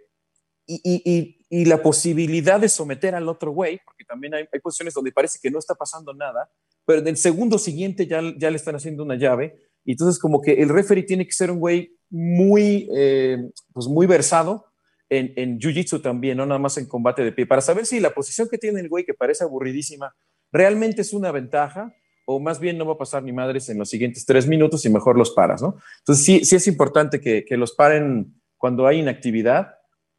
y, y, y, y la posibilidad de someter al otro güey, porque también hay, hay posiciones donde parece que no está pasando nada, pero en el segundo siguiente ya, ya le están haciendo una llave. Y entonces como que el referee tiene que ser un güey muy, eh, pues muy versado en, en jiu-jitsu también, no nada más en combate de pie, para saber si la posición que tiene el güey, que parece aburridísima, realmente es una ventaja o más bien no va a pasar ni madres en los siguientes tres minutos y mejor los paras, ¿no? Entonces sí, sí es importante que, que los paren cuando hay inactividad,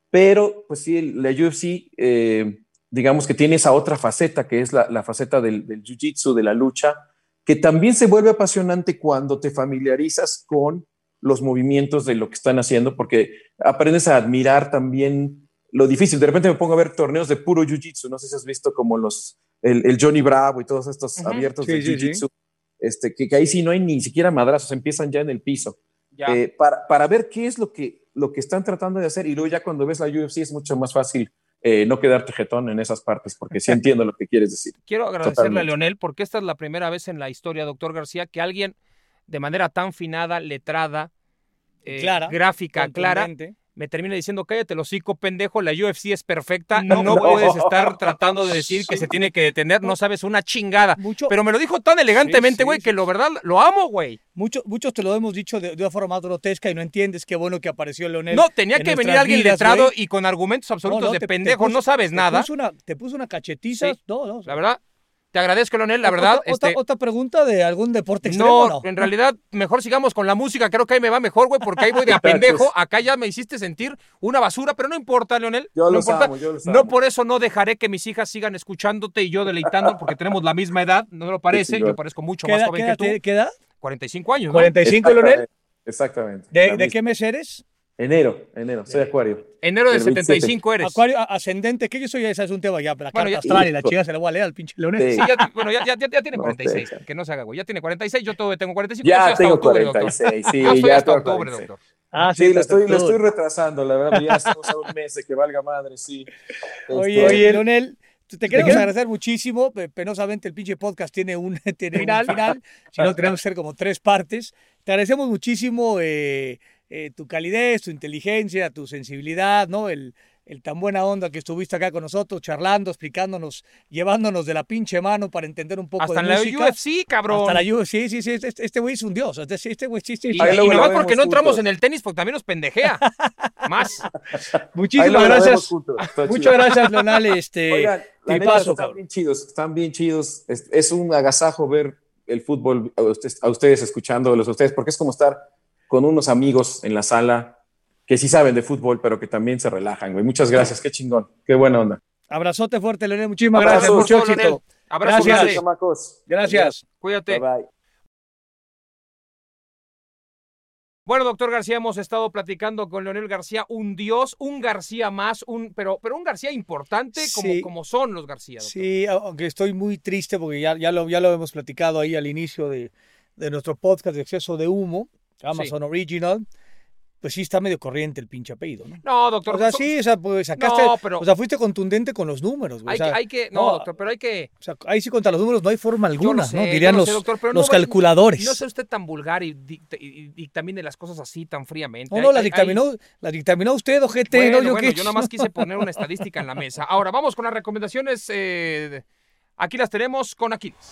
pero pues sí, la U F C, eh, digamos que tiene esa otra faceta que es la, la faceta del, del jiu-jitsu, de la lucha, que también se vuelve apasionante cuando te familiarizas con los movimientos de lo que están haciendo, porque aprendes a admirar también lo difícil. De repente me pongo a ver torneos de puro jiu-jitsu, no sé si has visto como los, el, el Johnny Bravo y todos estos uh-huh. abiertos sí, de sí, jiu-jitsu, sí. Este, que, que ahí sí no hay ni siquiera madrazos, empiezan ya en el piso, ya. Eh, para, para ver qué es lo que, lo que están tratando de hacer, y luego ya cuando ves la U F C es mucho más fácil Eh, no quedarte jetón en esas partes, porque sí entiendo lo que quieres decir. Quiero agradecerle totalmente a Leonel, porque esta es la primera vez en la historia, doctor García, que alguien de manera tan finada, letrada, eh, clara, gráfica, clara, me termina diciendo, cállate el hocico, pendejo, la U F C es perfecta, no, no, no puedes estar tratando de decir que se tiene que detener, no sabes una chingada. Mucho, pero me lo dijo tan elegantemente, güey, sí, sí, que sí. Lo verdad, lo amo, güey. Muchos, muchos te lo hemos dicho de, de una forma grotesca y no entiendes qué bueno que apareció Leonel. No, tenía que venir alguien vidas, letrado wey. Y con argumentos absolutos no, no, de te, pendejo, te puso, no sabes te nada. Puso una, te puso una cachetiza. Sí. No, no. La verdad, te agradezco, Leonel, la verdad. Otra, este... otra, otra pregunta de algún deporte extremo. No, no, en realidad, mejor sigamos con la música, creo que ahí me va mejor, güey, porque ahí voy de a pendejo. Acá ya me hiciste sentir una basura, pero no importa, Leonel. Yo no los importa. Amo, yo los amo. No por eso no dejaré que mis hijas sigan escuchándote y yo deleitando, porque tenemos la misma edad, no lo parece, yo parezco mucho más joven que tú. ¿Qué edad? cuarenta y cinco años, ¿no? cuarenta y cinco, Leonel. Exactamente. ¿De, ¿De qué mes eres? Enero, enero, soy acuario. Enero del setenta y cinco eres. Acuario ascendente, que yo soy, ese es un tema ya, para bueno, carta astral y la chica se la voy a leer al pinche Leonel. Sí, sí ya, bueno, ya, ya, ya tiene cuarenta y seis, no, que no se haga, güey. Ya tiene cuarenta y seis, yo todo, tengo cuarenta y cinco. Ya hasta tengo octubre, cuarenta y seis, doctor. Sí, yo ya hasta tengo octubre, cuarenta y seis. Doctor. Ah, sí, sí lo, estoy, lo estoy retrasando, la verdad, ya estamos a un mes de que valga madre, sí. Oye, oye, Leonel. Te queremos agradecer muchísimo. Penosamente el pinche podcast tiene un, tiene un final, si no tenemos que ser como tres partes. Te agradecemos muchísimo eh, eh, tu calidez, tu inteligencia, tu sensibilidad, ¿no? El, el tan buena onda que estuviste acá con nosotros, charlando, explicándonos, llevándonos de la pinche mano para entender un poco hasta de música. Hasta la U F C, cabrón. Hasta la U F C, sí, sí, sí. Este güey es un dios. Este güey sí, sí, sí. Y, y no va porque no entramos juntos en el tenis, porque también nos pendejea. Más. Muchísimas gracias. Muchas gracias, Leonel. Este, oigan, la neta, paso, están bien chidos, están bien chidos. Es, es un agasajo ver el fútbol a ustedes, a ustedes escuchándolos a ustedes, porque es como estar con unos amigos en la sala que sí saben de fútbol, pero que también se relajan, güey. Muchas gracias, qué chingón, qué buena onda. Abrazote fuerte, Leonel, muchísimas Abrazos, gracias, mucho éxito. Abrazos, gracias, chamacos. Gracias. Cuídate. Bye, bye. Bueno, doctor García, hemos estado platicando con Leonel García, un dios, un García más, un pero, pero un García importante como, sí, como son los García, doctor. Sí, aunque estoy muy triste porque ya, ya, lo, ya lo hemos platicado ahí al inicio de, de nuestro podcast de Exceso de Humo, Amazon sí. Original. Pues sí está medio corriente el pinche apellido, ¿no? No, doctor. O sea, sí, o sea, pues sacaste... No, pero, o sea, fuiste contundente con los números, güey. Hay, o sea, hay que... No, no, doctor, pero hay que... O sea, ahí sí contra los números no hay forma alguna, sé, ¿no? Dirían los, sé, doctor, los no, calculadores. No, no sea usted tan vulgar y, y, y, y también de las cosas así tan fríamente. No, no, hay, la, hay, dictaminó, hay... la dictaminó usted, ojete. Bueno, ¿no? Yo, bueno, yo nada más quise poner una estadística en la mesa. Ahora, vamos con las recomendaciones. Eh, aquí las tenemos con Aquiles.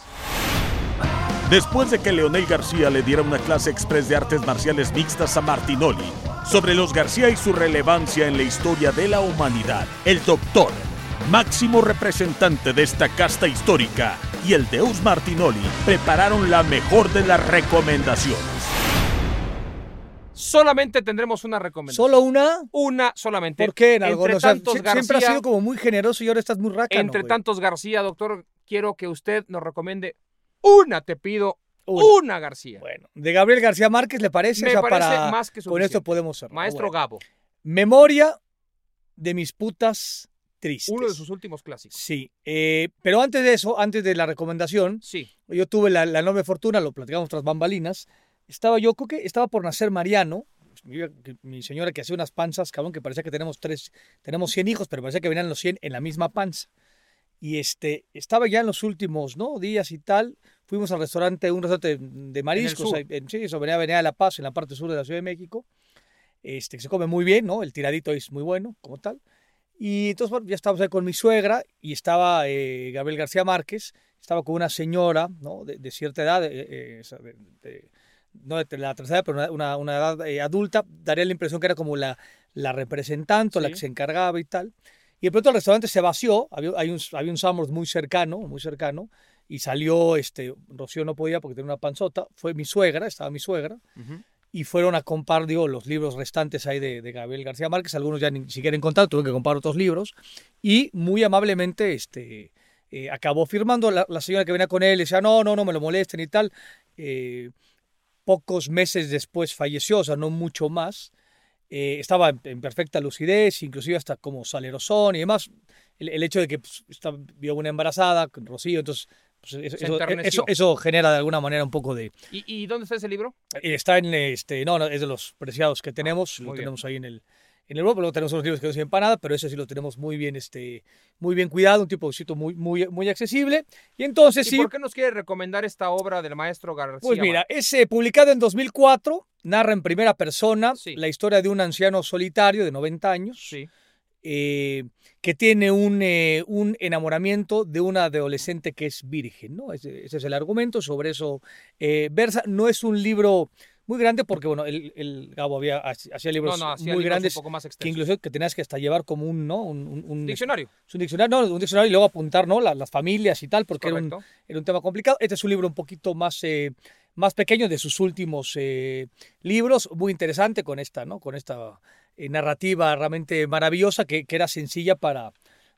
Después de que Leonel García le diera una clase express de artes marciales mixtas a Martinoli sobre los García y su relevancia en la historia de la humanidad, el doctor, máximo representante de esta casta histórica, y el Deus Martinoli prepararon la mejor de las recomendaciones. Solamente tendremos una recomendación. ¿Solo una? Una solamente. ¿Por qué? En algo, entre o sea, tantos García, siempre ha sido como muy generoso y ahora estás muy rácano. Entre güey. tantos García, doctor, quiero que usted nos recomiende... Una, te pido, una. una García. Bueno, de Gabriel García Márquez, ¿le parece? Me o sea, parece para... más que suficiente. Con esto podemos cerrar. Maestro bueno. Gabo. Memoria de mis putas tristes. Uno de sus últimos clásicos. Sí, eh, pero antes de eso, antes de la recomendación, sí. yo tuve la, la enorme fortuna, lo platicamos tras bambalinas, estaba yo, creo que estaba por nacer Mariano, mi señora que hacía unas panzas, cabrón, que parecía que tenemos tres, tenemos cien hijos, pero parecía que venían los cien en la misma panza. Y este, estaba ya en los últimos ¿no? días y tal, fuimos al restaurante, un restaurante de mariscos, en en, sí, sobre Avenida de la Paz, en la parte sur de la Ciudad de México, este, que se come muy bien, ¿no? El tiradito es muy bueno, como tal. Y entonces, bueno, ya estábamos ahí con mi suegra y estaba eh, Gabriel García Márquez, estaba con una señora, ¿no? De, de cierta edad, eh, eh, de, de, no de la tercera edad, pero una, una edad eh, adulta, daría la impresión que era como la, la representante, sí. la que se encargaba y tal. Y de pronto el restaurante se vació, había, hay un, había un Sanborns muy cercano, muy cercano, y salió, este, Rocío no podía porque tenía una panzota, fue mi suegra, estaba mi suegra, uh-huh. y fueron a comprar, digo, los libros restantes ahí de, de Gabriel García Márquez, algunos ya ni siquiera encontraron, tuvieron que comprar otros libros, y muy amablemente este, eh, acabó firmando, la, la señora que venía con él decía, no, no, no me lo molesten y tal, eh, pocos meses después falleció, o sea, no mucho más. Eh, estaba en, en perfecta lucidez, inclusive hasta como salerosón y demás. El, el hecho de que pues, está, vio una embarazada, Rocío, entonces pues, eso, eso, eso, eso genera de alguna manera un poco de... ¿Y, y dónde está ese libro? Eh, está en este... No, no, es de los preciados que tenemos. Ah, lo tenemos bien. ahí en el... En el Europa luego tenemos unos libros que no sirven para nada, pero ese sí lo tenemos muy bien, este, muy bien cuidado, un tipo de sitio muy, muy, muy accesible. Y entonces ¿Y sí. ¿Por qué nos quiere recomendar esta obra del maestro García? Pues mira, es eh, publicado en dos mil cuatro, narra en primera persona sí. la historia de un anciano solitario de noventa años sí. eh, que tiene un, eh, un enamoramiento de una adolescente que es virgen, ¿no? Ese, ese es el argumento, sobre eso eh, versa. No es un libro muy grande porque, bueno, el, el Gabo había, hacía libros no, no, hacía muy libros grandes, un poco más extensos. Que incluso que tenías que hasta llevar como un, ¿no? Un, un, un diccionario. Es un diccionario, no, un diccionario y luego apuntar, ¿no? Las, las familias y tal, porque era un, era un tema complicado. Este es un libro un poquito más, eh, más pequeño de sus últimos eh, libros, muy interesante con esta, ¿no? Con esta eh, narrativa realmente maravillosa que, que era sencilla para...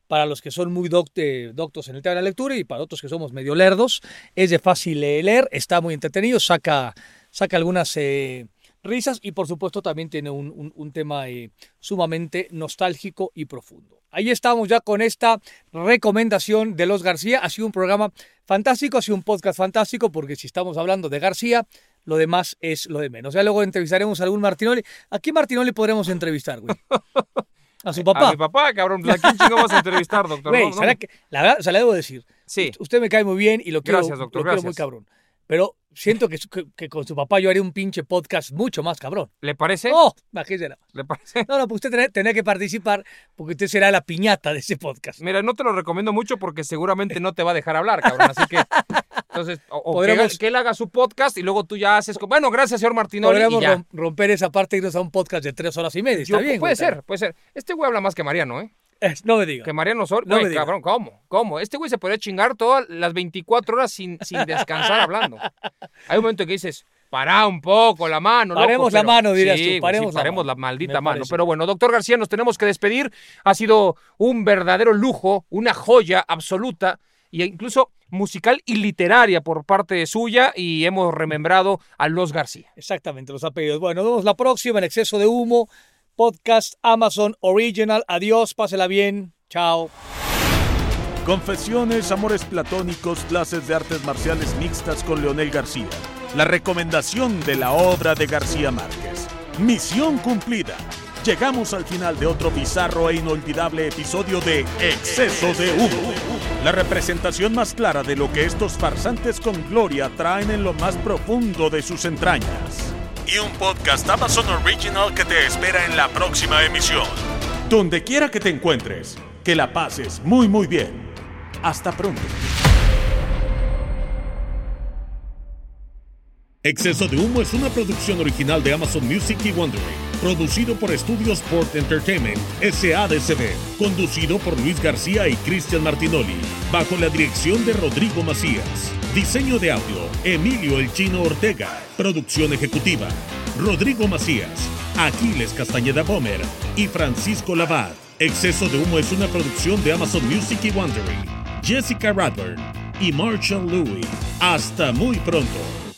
Para los que son muy doct, eh, doctos en el tema de la lectura y para otros que somos medio lerdos, es de fácil leer, está muy entretenido, saca, saca algunas eh, risas y por supuesto también tiene un, un, un tema eh, sumamente nostálgico y profundo. Ahí estamos ya con esta recomendación de los García. Ha sido un programa fantástico, ha sido un podcast fantástico porque si estamos hablando de García... Lo demás es lo de menos. Ya luego entrevistaremos a algún Martinoli. ¿A qué Martinoli podremos entrevistar, güey? A su papá. A mi papá, cabrón. ¿A quién chingo vas a entrevistar, doctor? Güey, no, no. Que, la verdad, o sea, le debo decir. Sí. Usted me cae muy bien y lo quiero, gracias, doctor, lo gracias. quiero muy cabrón. Pero siento que, que, que con su papá yo haría un pinche podcast mucho más cabrón. ¿Le parece? ¡Oh! Imagínese nada más. ¿Le parece? No, no, pues usted tendrá que participar porque usted será la piñata de ese podcast. Mira, no te lo recomiendo mucho porque seguramente no te va a dejar hablar, cabrón. Así que... Entonces, o que, que él haga su podcast y luego tú ya haces... Bueno, gracias, señor Martinoli. Podríamos romper esa parte y irnos a un podcast de tres horas y media. Está Yo, bien. Puede ser, tal. puede ser. Este güey habla más que Mariano, ¿eh? Es, no me digas. Que Mariano Sol... No güey, me cabrón, ¿cómo? ¿Cómo? Este güey se podría chingar todas las veinticuatro horas sin, sin descansar hablando. Hay un momento que dices... Pará un poco la mano. Paremos loco, la pero... mano, dirías sí, tú. Paremos, sí, paremos la, la maldita mano. Pero bueno, doctor García, nos tenemos que despedir. Ha sido un verdadero lujo, una joya absoluta. e incluso musical y literaria por parte suya, y hemos remembrado a los García. Exactamente, los apellidos. Bueno, nos vemos la próxima en Exceso de Humo, podcast Amazon Original. Adiós, pásela bien, chao. Confesiones, amores platónicos, clases de artes marciales mixtas con Leonel García. La recomendación de la obra de García Márquez. Misión cumplida. Llegamos al final de otro bizarro e inolvidable episodio de Exceso de Humo. La representación más clara de lo que estos farsantes con gloria traen en lo más profundo de sus entrañas. Y un podcast Amazon Original que te espera en la próxima emisión. Donde quiera que te encuentres, que la pases muy muy bien. Hasta pronto. Exceso de Humo es una producción original de Amazon Music y Wondery. Producido por Estudio Sport Entertainment, S A D C B. Conducido por Luis García y Cristian Martinoli. Bajo la dirección de Rodrigo Macías. Diseño de audio, Emilio El Chino Ortega. Producción ejecutiva, Rodrigo Macías, Aquiles Castañeda Bomer y Francisco Lavad. Exceso de Humo es una producción de Amazon Music y Wondery. Jessica Radburn y Marshall Louis. Hasta muy pronto.